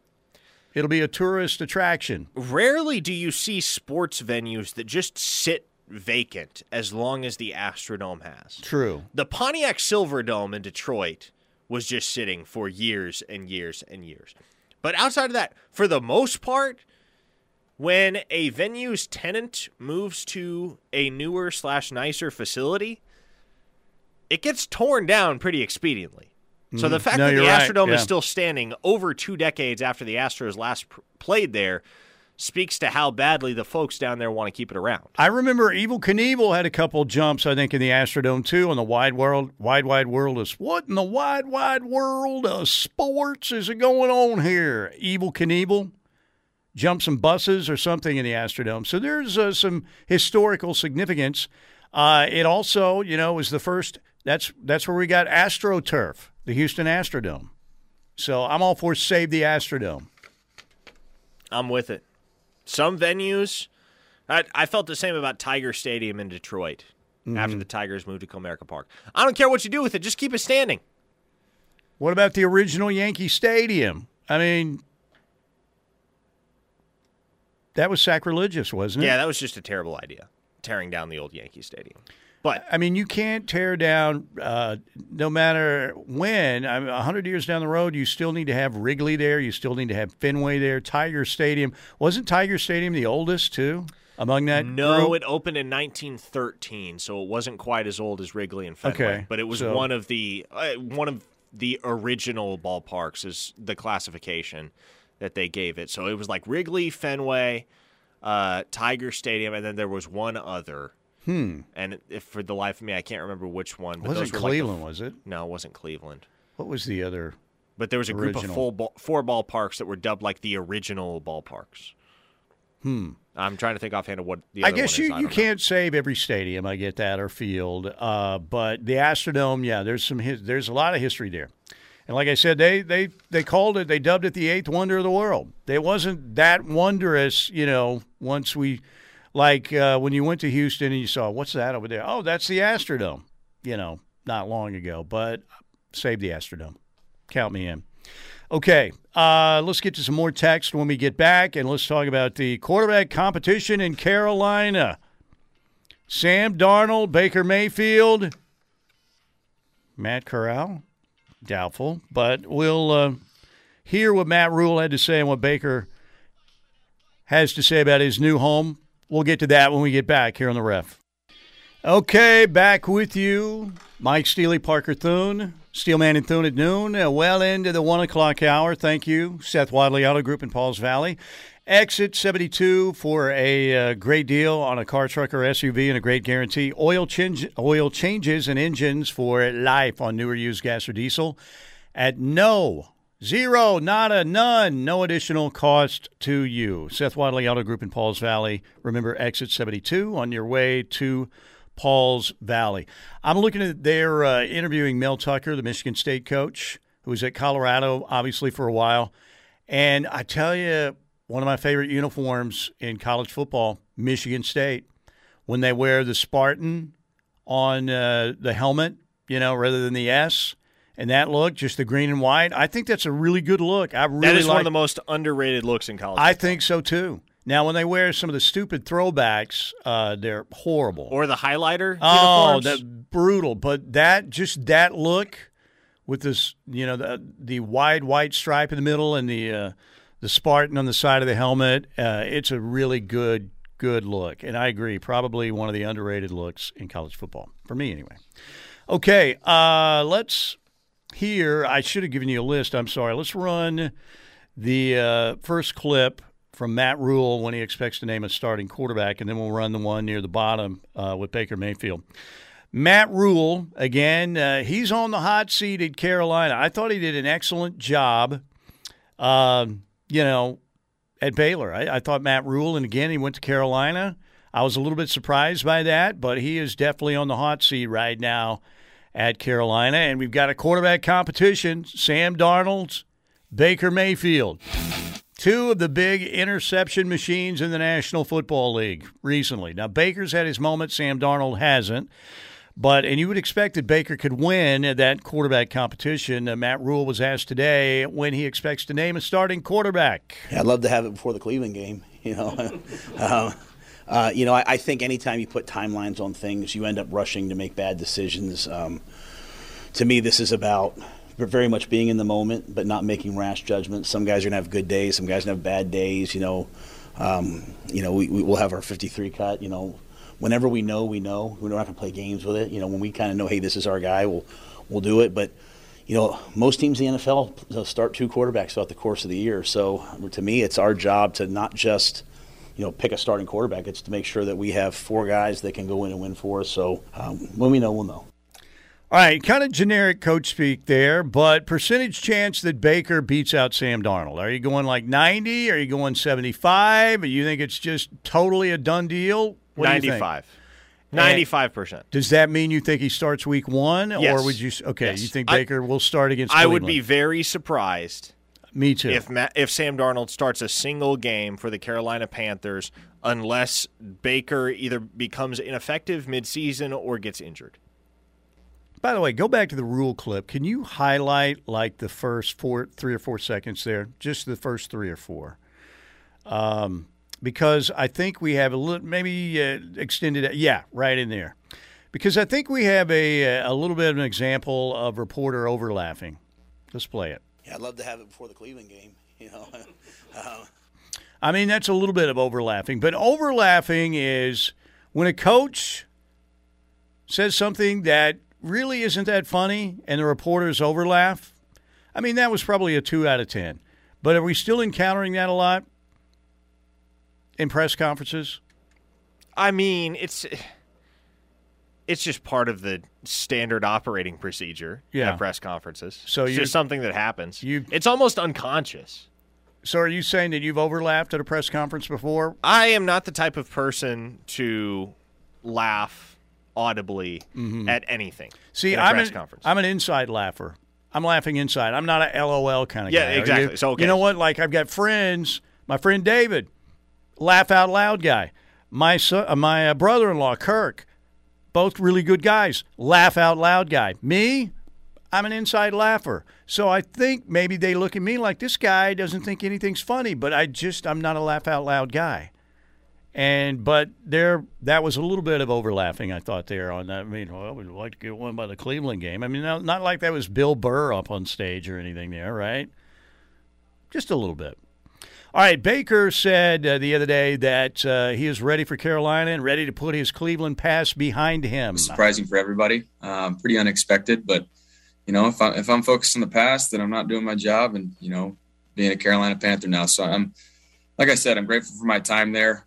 It'll be a tourist attraction. Rarely do you see sports venues that just sit vacant as long as the Astrodome has. True. The Pontiac Silverdome in Detroit was just sitting for years and years and years. But outside of that, for the most part, when a venue's tenant moves to a newer/nicer facility, it gets torn down pretty expediently. So the fact that the Astrodome is still standing over 2 decades after the Astros last played there speaks to how badly the folks down there want to keep it around. I remember Evel Knievel had a couple jumps, I think, in the Astrodome, too, on the wide world of what in the wide world of sports is going on here? Evel Knievel jumps some buses or something in the Astrodome. So there's some historical significance. It also, you know, was the first – that's where we got AstroTurf. The Houston Astrodome. So I'm all for save the Astrodome. I'm with it. Some venues, I felt the same about Tiger Stadium in Detroit after the Tigers moved to Comerica Park. I don't care what you do with it. Just keep it standing. What about the original Yankee Stadium? I mean, that was sacrilegious, wasn't it? Yeah, that was just a terrible idea, tearing down the old Yankee Stadium. But I mean, you can't tear down, no matter when. I mean, 100 years down the road, you still need to have Wrigley there. You still need to have Fenway there. Tiger Stadium. Wasn't Tiger Stadium the oldest, too, among that group? No, it opened in 1913, so it wasn't quite as old as Wrigley and Fenway. Okay. But it was one of the original ballparks is the classification that they gave it. So it was like Wrigley, Fenway, Tiger Stadium, and then there was one other. And if for the life of me, I can't remember which one. But wasn't Cleveland, was it? No, it wasn't Cleveland. What was the other? But there was a group of four ballparks that were dubbed like the original ballparks. I'm trying to think offhand of what the other one is. I guess you can't save every stadium. I get that, or field. But the Astrodome, yeah, there's a lot of history there. And like I said, they called it, they dubbed it the eighth wonder of the world. It wasn't that wondrous, you know, once we... Like when you went to Houston and you saw, what's that over there? Oh, that's the Astrodome, you know, not long ago. But save the Astrodome. Count me in. Okay, let's get to some more text when we get back, and let's talk about the quarterback competition in Carolina. Sam Darnold, Baker Mayfield, Matt Corral, doubtful. But we'll hear what Matt Rhule had to say and what Baker has to say about his new home. We'll get to that when we get back here on the Ref. Okay, back with you. Mike Seeley, Parker Thune, Steelman and Thune at noon, well into the 1 o'clock hour. Thank you, Seth Wadley Auto Group in Pauls Valley. Exit 72 for a great deal on a car, truck, or SUV and a great guarantee. Oil changes and engines for life on newer used gas or diesel at zero, nada, none, no additional cost to you. Seth Wadley Auto Group in Pauls Valley. Remember, exit 72 on your way to Pauls Valley. I'm looking at they're interviewing Mel Tucker, the Michigan State coach, who was at Colorado, obviously, for a while. And I tell you, one of my favorite uniforms in college football, Michigan State, when they wear the Spartan on the helmet, you know, rather than the S, and that look, just the green and white, I think that's a really good look. That is one of the most underrated looks in college football. I think so, too. Now, when they wear some of the stupid throwbacks, they're horrible. Or the highlighter uniforms. That's brutal. But that look with this, you know, the wide white stripe in the middle and the Spartan on the side of the helmet, it's a really good look. And I agree, probably one of the underrated looks in college football, for me anyway. Okay, let's hear – I should have given you a list. I'm sorry. Let's run the first clip from Matt Rhule when he expects to name a starting quarterback, and then we'll run the one near the bottom with Baker Mayfield. Matt Rhule, again, he's on the hot seat at Carolina. I thought he did an excellent job. You know, at Baylor. I thought Matt Rhule, and again, he went to Carolina. I was a little bit surprised by that, but he is definitely on the hot seat right now at Carolina. And we've got a quarterback competition, Sam Darnold, Baker Mayfield. Two of the big interception machines in the National Football League recently. Now, Baker's had his moment. Sam Darnold hasn't. And you would expect that Baker could win that quarterback competition. Matt Rhule was asked today when he expects to name a starting quarterback. Yeah, I'd love to have it before the Cleveland game. You know, I think anytime you put timelines on things, you end up rushing to make bad decisions. To me, this is about very much being in the moment, but not making rash judgments. Some guys are gonna have good days, some guys are gonna have bad days. We will have our 53 cut. Whenever we know. We're not going to play games with it. When we kind of know, hey, this is our guy, we'll do it. But, most teams in the NFL start two quarterbacks throughout the course of the year. So, to me, it's our job to not just, pick a starting quarterback. It's to make sure that we have four guys that can go in and win for us. So, when we know, we'll know. All right, kind of generic coach speak there, but percentage chance that Baker beats out Sam Darnold. Are you going like 90? Are you going 75? Do you think it's just totally a done deal? 95. 95%. Does that mean you think he starts week one? Yes. Or would you – okay, yes. You think Baker will start against Cleveland? I would be very surprised. Me too. If Sam Darnold starts a single game for the Carolina Panthers unless Baker either becomes ineffective midseason or gets injured. By the way, go back to the Rhule clip. Can you highlight like the first 3 or 4 seconds there? Just the first 3 or 4. Because I think we have a little, maybe extended, yeah, right in there. Because I think we have a little bit of an example of reporter overlapping. Let's play it. Yeah, I'd love to have it before the Cleveland game. I mean, that's a little bit of overlapping. But overlapping is when a coach says something that really isn't that funny and the reporters overlap. I mean, that was probably a 2 out of 10. But are we still encountering that a lot? In press conferences? I mean, it's just part of the standard operating procedure at press conferences. So it's just something that happens. It's almost unconscious. So are you saying that you've overlapped at a press conference before? I am not the type of person to laugh audibly at anything. See, I'm an inside laugher. I'm laughing inside. I'm not a LOL kind of guy. Yeah, exactly. So okay. You know what? Like I've got friends, my friend David, laugh out loud guy. My son, my brother-in-law, Kirk, both really good guys, laugh out loud guy. Me, I'm an inside laugher. So I think maybe they look at me like this guy doesn't think anything's funny, but I'm not a laugh out loud guy. But that was a little bit of overlapping, I thought, there on that. I mean, well, we'd like to get one by the Cleveland game. I mean, not like that was Bill Burr up on stage or anything there, right? Just a little bit. All right, Baker said the other day that he is ready for Carolina and ready to put his Cleveland past behind him. Surprising for everybody. Pretty unexpected, but, you know, if I'm focused on the past, then I'm not doing my job and, you know, being a Carolina Panther now. So, like I said, I'm grateful for my time there.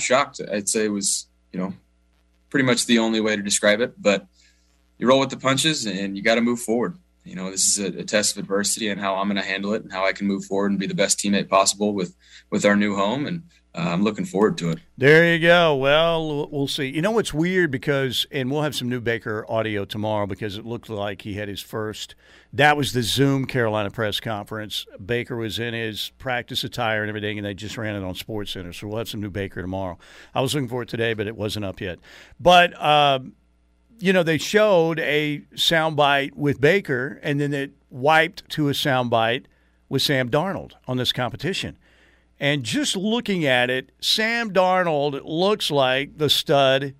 Shocked. I'd say it was, you know, pretty much the only way to describe it, but you roll with the punches and you got to move forward. You know, this is a test of adversity and how I'm going to handle it and how I can move forward and be the best teammate possible with our new home. And I'm looking forward to it. There you go. Well, we'll see. You know, what's weird because, and we'll have some new Baker audio tomorrow because it looked like he had his first, that was the Zoom Carolina press conference. Baker was in his practice attire and everything, and they just ran it on SportsCenter. So we'll have some new Baker tomorrow. I was looking for it today, but it wasn't up yet. But, you know, they showed a soundbite with Baker, and then it wiped to a soundbite with Sam Darnold on this competition. And just looking at it, Sam Darnold looks like the stud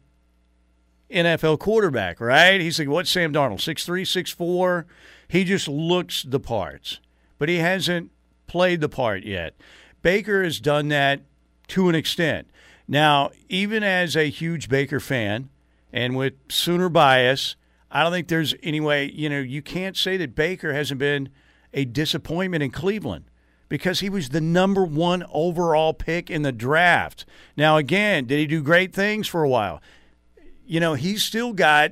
NFL quarterback, right? He's like, what's Sam Darnold, 6'3", 6'4"? He just looks the parts. But he hasn't played the part yet. Baker has done that to an extent. Now, even as a huge Baker fan and with Sooner bias, I don't think there's any way, you know, you can't say that Baker hasn't been a disappointment in Cleveland, because he was the number one overall pick in the draft. Now, again, did he do great things for a while? You know, he's still got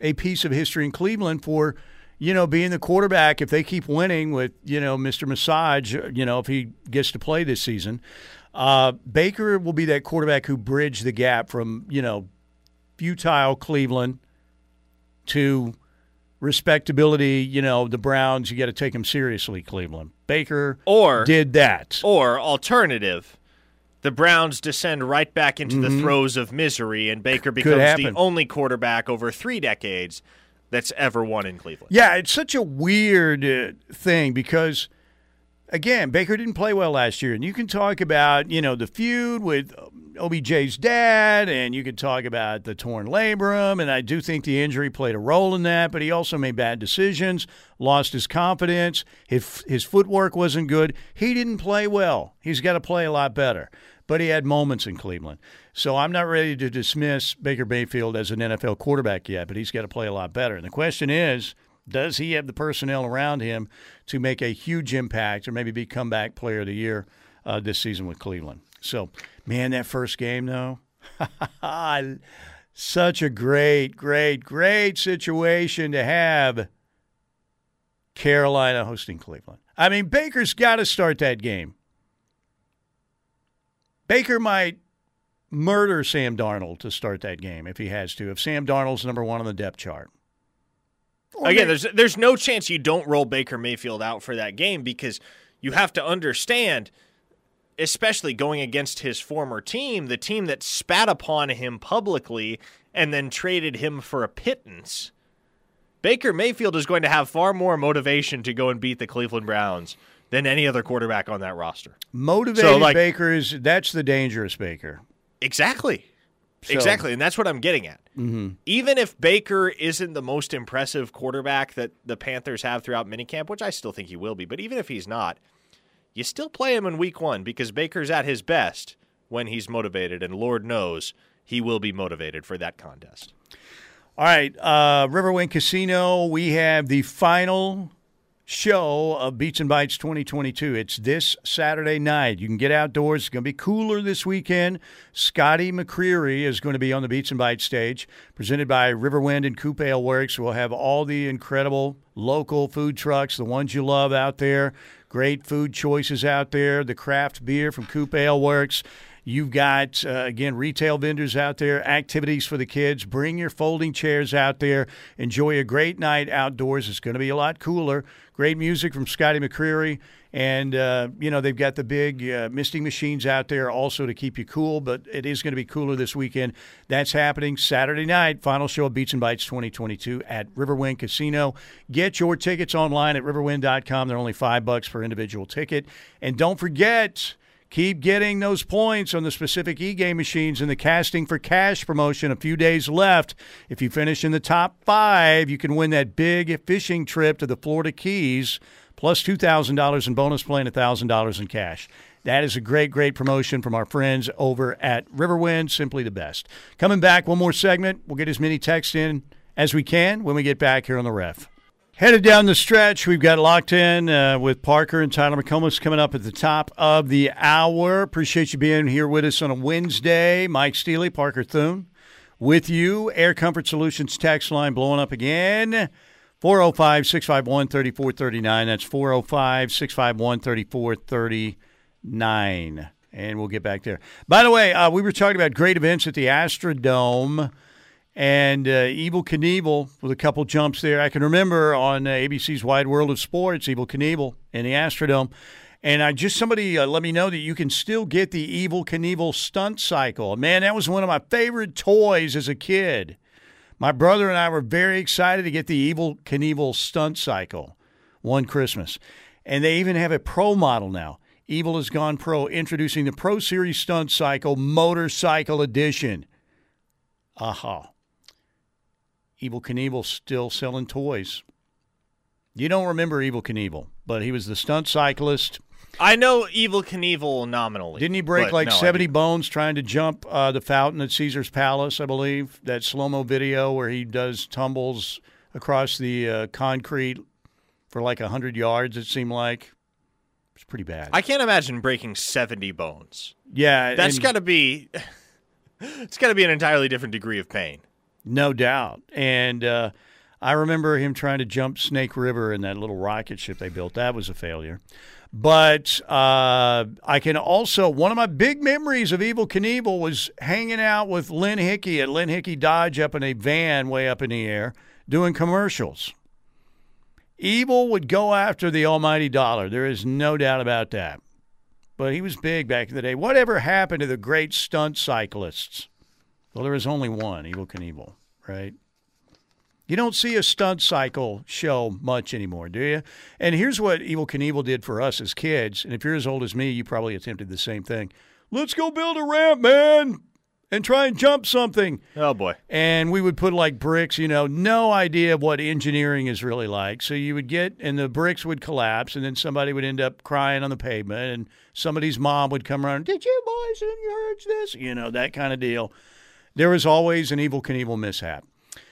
a piece of history in Cleveland for, you know, being the quarterback if they keep winning with, you know, Mr. Massage, you know, if he gets to play this season. Baker will be that quarterback who bridged the gap from, you know, futile Cleveland to respectability, you know, the Browns, you got to take them seriously, Cleveland. Baker did that. Or alternative, the Browns descend right back into the throes of misery, and Baker becomes the only quarterback over 3 decades that's ever won in Cleveland. Yeah, it's such a weird thing because, again, Baker didn't play well last year, and you can talk about, you know, the feud with OBJ's dad, and you could talk about the torn labrum, and I do think the injury played a role in that, but he also made bad decisions, lost his confidence, his footwork wasn't good. He didn't play well. He's got to play a lot better, but he had moments in Cleveland. So I'm not ready to dismiss Baker Mayfield as an NFL quarterback yet, but he's got to play a lot better. And the question is, does he have the personnel around him to make a huge impact or maybe be comeback player of the year this season with Cleveland? So, man, that first game, though, such a great, great, great situation to have Carolina hosting Cleveland. I mean, Baker's got to start that game. Baker might murder Sam Darnold to start that game if he has to, if Sam Darnold's number one on the depth chart. Again, there's no chance you don't roll Baker Mayfield out for that game because you have to understand, especially going against his former team, the team that spat upon him publicly and then traded him for a pittance, Baker Mayfield is going to have far more motivation to go and beat the Cleveland Browns than any other quarterback on that roster. Motivated Baker, that's the dangerous Baker. Exactly. So. Exactly, and that's what I'm getting at. Mm-hmm. Even if Baker isn't the most impressive quarterback that the Panthers have throughout minicamp, which I still think he will be, but even if he's not, you still play him in week one because Baker's at his best when he's motivated, and Lord knows he will be motivated for that contest. All right, Riverwind Casino, we have the final show of Beats and Bites 2022. It's this Saturday night. You can get outdoors. It's going to be cooler this weekend. Scotty McCreery is going to be on the Beats and Bites stage, presented by Riverwind and Coupe Ale Works. We'll have all the incredible local food trucks, the ones you love out there. Great food choices out there. The craft beer from Coupe Ale Works. You've got, again, retail vendors out there, activities for the kids. Bring your folding chairs out there. Enjoy a great night outdoors. It's going to be a lot cooler. Great music from Scotty McCreery. And, you know, they've got the big misting machines out there also to keep you cool, but it is going to be cooler this weekend. That's happening Saturday night, final show of Beats and Bites 2022 at Riverwind Casino. Get your tickets online at riverwind.com. They're only $5 per individual ticket. And don't forget, Keep getting those points on the specific e-game machines in the Casting for Cash promotion. A few days left. If you finish in the top 5, you can win that big fishing trip to the Florida Keys, plus $2,000 in bonus play and $1,000 in cash. That is a great, great promotion from our friends over at Riverwind. Simply the best. Coming back, one more segment. We'll get as many texts in as we can when we get back here on The Ref. Headed down the stretch, we've got Locked In with Parker and Tyler McComas coming up at the top of the hour. Appreciate you being here with us on a Wednesday. Mike Seeley, Parker Thune with you. Air Comfort Solutions text line blowing up again. 405-651-3439. That's 405-651-3439. And we'll get back there. By the way, we were talking about great events at the Astrodome. And Evel Knievel with a couple jumps there. I can remember on ABC's Wide World of Sports, Evel Knievel in the Astrodome. And I just somebody let me know that you can still get the Evel Knievel stunt cycle. Man, that was one of my favorite toys as a kid. My brother and I were very excited to get the Evel Knievel stunt cycle one Christmas. And they even have a pro model now. Evel has gone pro, introducing the Pro Series Stunt Cycle Motorcycle Edition. Aha. Uh-huh. Evel Knievel still selling toys. You don't remember Evel Knievel, but he was the stunt cyclist. I know Evel Knievel nominally. Didn't he break like 70 bones trying to jump the fountain at Caesar's Palace, I believe? That slow-mo video where he does tumbles across the concrete for like 100 yards, it seemed like. It's pretty bad. I can't imagine breaking 70 bones. Yeah. That's got to be – it's got to be an entirely different degree of pain. No doubt. And I remember him trying to jump Snake River in that little rocket ship they built. That was a failure. But I can also – one of my big memories of Evel Knievel was hanging out with Lynn Hickey at Lynn Hickey Dodge up in a van way up in the air doing commercials. Evel would go after the almighty dollar. There is no doubt about that. But he was big back in the day. Whatever happened to the great stunt cyclists? Well, there is only one, Evel Knievel, right? You don't see a stunt cycle show much anymore, do you? And here's what Evel Knievel did for us as kids. And if you're as old as me, you probably attempted the same thing. Let's go build a ramp, man, and try and jump something. Oh, boy. And we would put, like, bricks, you know, no idea of what engineering is really like. So you would get, and the bricks would collapse, and then somebody would end up crying on the pavement, and somebody's mom would come around, did you boys encourage this? You know, that kind of deal. There was always an Evel Knievel mishap.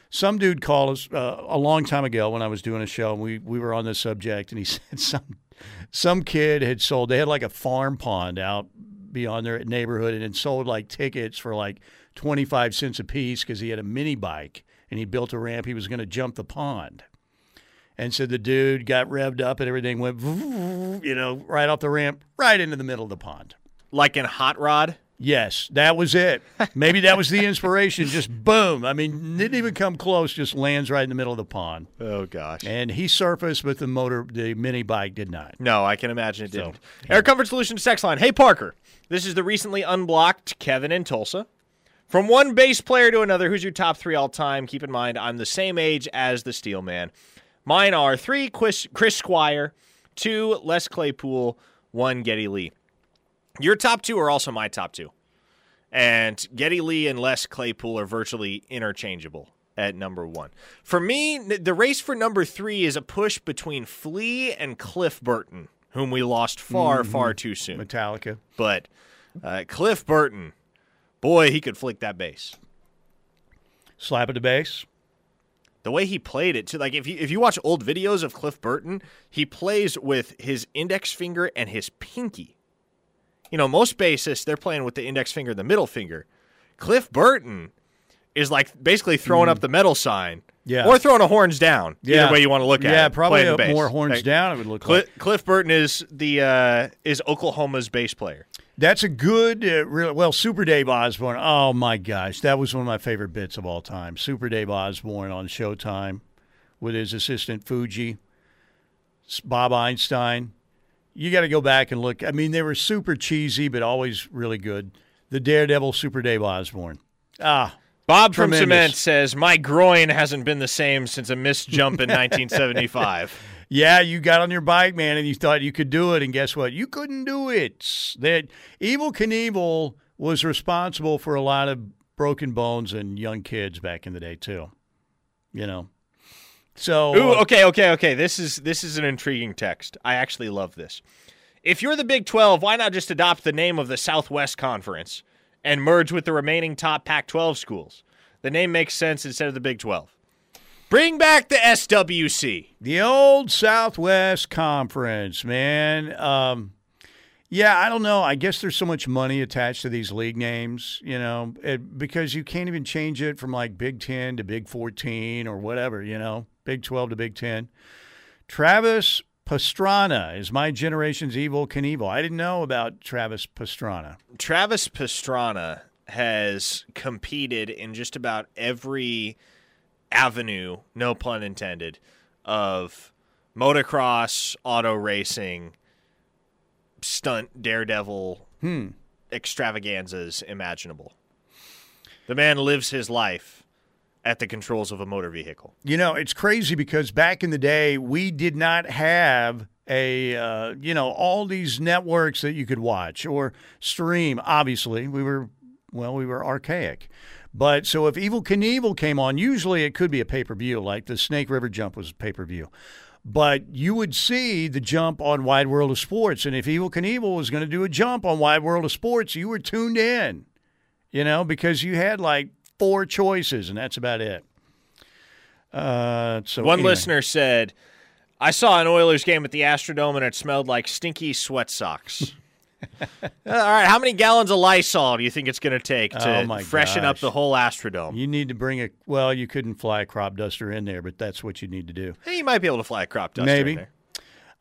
Some dude called us a long time ago when I was doing a show, and we were on this subject, and he said some kid had sold, they had like a farm pond out beyond their neighborhood, and had sold like tickets for like 25 cents a piece because he had a mini bike, and he built a ramp. He was going to jump the pond. And so the dude got revved up, and everything went, you know, right off the ramp, right into the middle of the pond. Like in Hot Rod? Yes, that was it. Maybe that was the inspiration. Just boom. I mean, didn't even come close, just lands right in the middle of the pond. Oh, gosh. And he surfaced, but the mini bike did not. No, I can imagine it didn't. Yeah. Air Comfort Solutions text line. Hey, Parker, this is the recently unblocked Kevin in Tulsa. From one bass player to another, who's your top three all time? Keep in mind, I'm the same age as the Steel Man. Mine are 3, Chris Squire, 2, Les Claypool, 1, Geddy Lee. Your top 2 are also my top 2. And Geddy Lee and Les Claypool are virtually interchangeable at number 1. For me, the race for number 3 is a push between Flea and Cliff Burton, whom we lost far, far too soon. Metallica. But Cliff Burton, boy, he could flick that bass. Slap at the bass. The way he played it, too. Like, if you watch old videos of Cliff Burton, he plays with his index finger and his pinky. You know, most bassists, they're playing with the index finger and the middle finger. Cliff Burton is like basically throwing up the metal sign or throwing a horns down, either way you want to look at it. Yeah, probably more horns down it would look like. Cliff Burton is Oklahoma's bass player. That's a good Super Dave Osborne. Oh, my gosh. That was one of my favorite bits of all time. Super Dave Osborne on Showtime with his assistant Fuji, Bob Einstein. You got to go back and look. I mean, they were super cheesy, but always really good. The Daredevil Super Dave Osborne. Ah, Bob tremendous. From Cement says, my groin hasn't been the same since a missed jump in 1975. yeah, you got on your bike, man, and you thought you could do it, and guess what? You couldn't do it. That Evel Knievel was responsible for a lot of broken bones and young kids back in the day too, you know. So ooh, okay. This is an intriguing text. I actually love this. If you're the Big 12, why not just adopt the name of the Southwest Conference and merge with the remaining top Pac-12 schools? The name makes sense instead of the Big 12. Bring back the SWC. The old Southwest Conference, man. Yeah, I don't know. I guess there's so much money attached to these league names, you know, because you can't even change it from like Big 10 to Big 14 or whatever, you know, Big 12 to Big 10. Travis Pastrana is my generation's Evel Knievel. I didn't know about Travis Pastrana. Travis Pastrana has competed in just about every avenue, no pun intended, of motocross, auto racing, stunt daredevil extravaganzas imaginable. The man lives his life at the controls of a motor vehicle. You know, it's crazy because back in the day, we did not have all these networks that you could watch or stream. Obviously, we were archaic. But so if Evel Knievel came on, usually it could be a pay-per-view, like the Snake River Jump was pay-per-view. But you would see the jump on Wide World of Sports. And if Evel Knievel was going to do a jump on Wide World of Sports, you were tuned in, you know, because you had like four choices, and that's about it. One listener said, I saw an Oilers game at the Astrodome, and it smelled like stinky sweat socks. All right, how many gallons of Lysol do you think it's going to take to freshen up the whole Astrodome? You need to bring you couldn't fly a crop duster in there, but that's what you need to do. Hey, you might be able to fly a crop duster in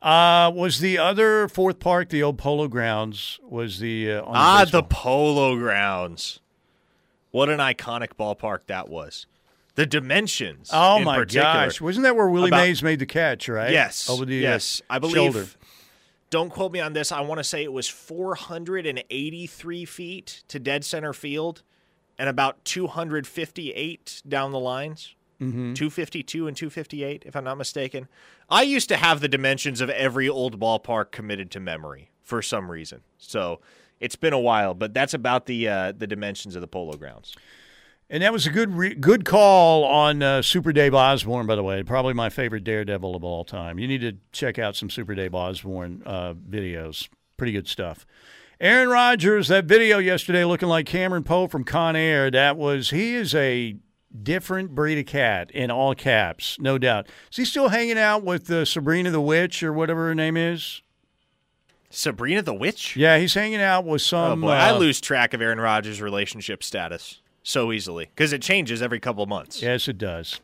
there. Was the other fourth park, the old Polo Grounds, was the... the Polo Grounds. What an iconic ballpark that was. The dimensions in particular. Wasn't that where Willie Mays made the catch, right? Yes. Over the I believe... shoulder. Don't quote me on this. I want to say it was 483 feet to dead center field and about 258 down the lines, 252 and 258, if I'm not mistaken. I used to have the dimensions of every old ballpark committed to memory for some reason. So it's been a while, but that's about the dimensions of the Polo Grounds. And that was a good call on Super Dave Osborne, by the way. Probably my favorite daredevil of all time. You need to check out some Super Dave Osborne videos. Pretty good stuff. Aaron Rodgers, that video yesterday looking like Cameron Poe from Con Air, he is a different breed of cat in all caps, no doubt. Is he still hanging out with Sabrina the Witch or whatever her name is? Sabrina the Witch? Yeah, he's hanging out with some... Oh, boy, I lose track of Aaron Rodgers' relationship status so easily, because it changes every couple of months. Yes, it does.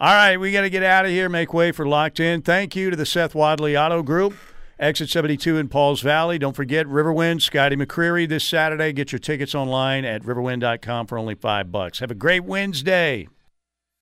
All right, we got to get out of here, make way for Locked In. Thank you to the Seth Wadley Auto Group, Exit 72 in Pauls Valley. Don't forget Riverwind, Scotty McCreery this Saturday. Get your tickets online at riverwind.com for only $5. Have a great Wednesday.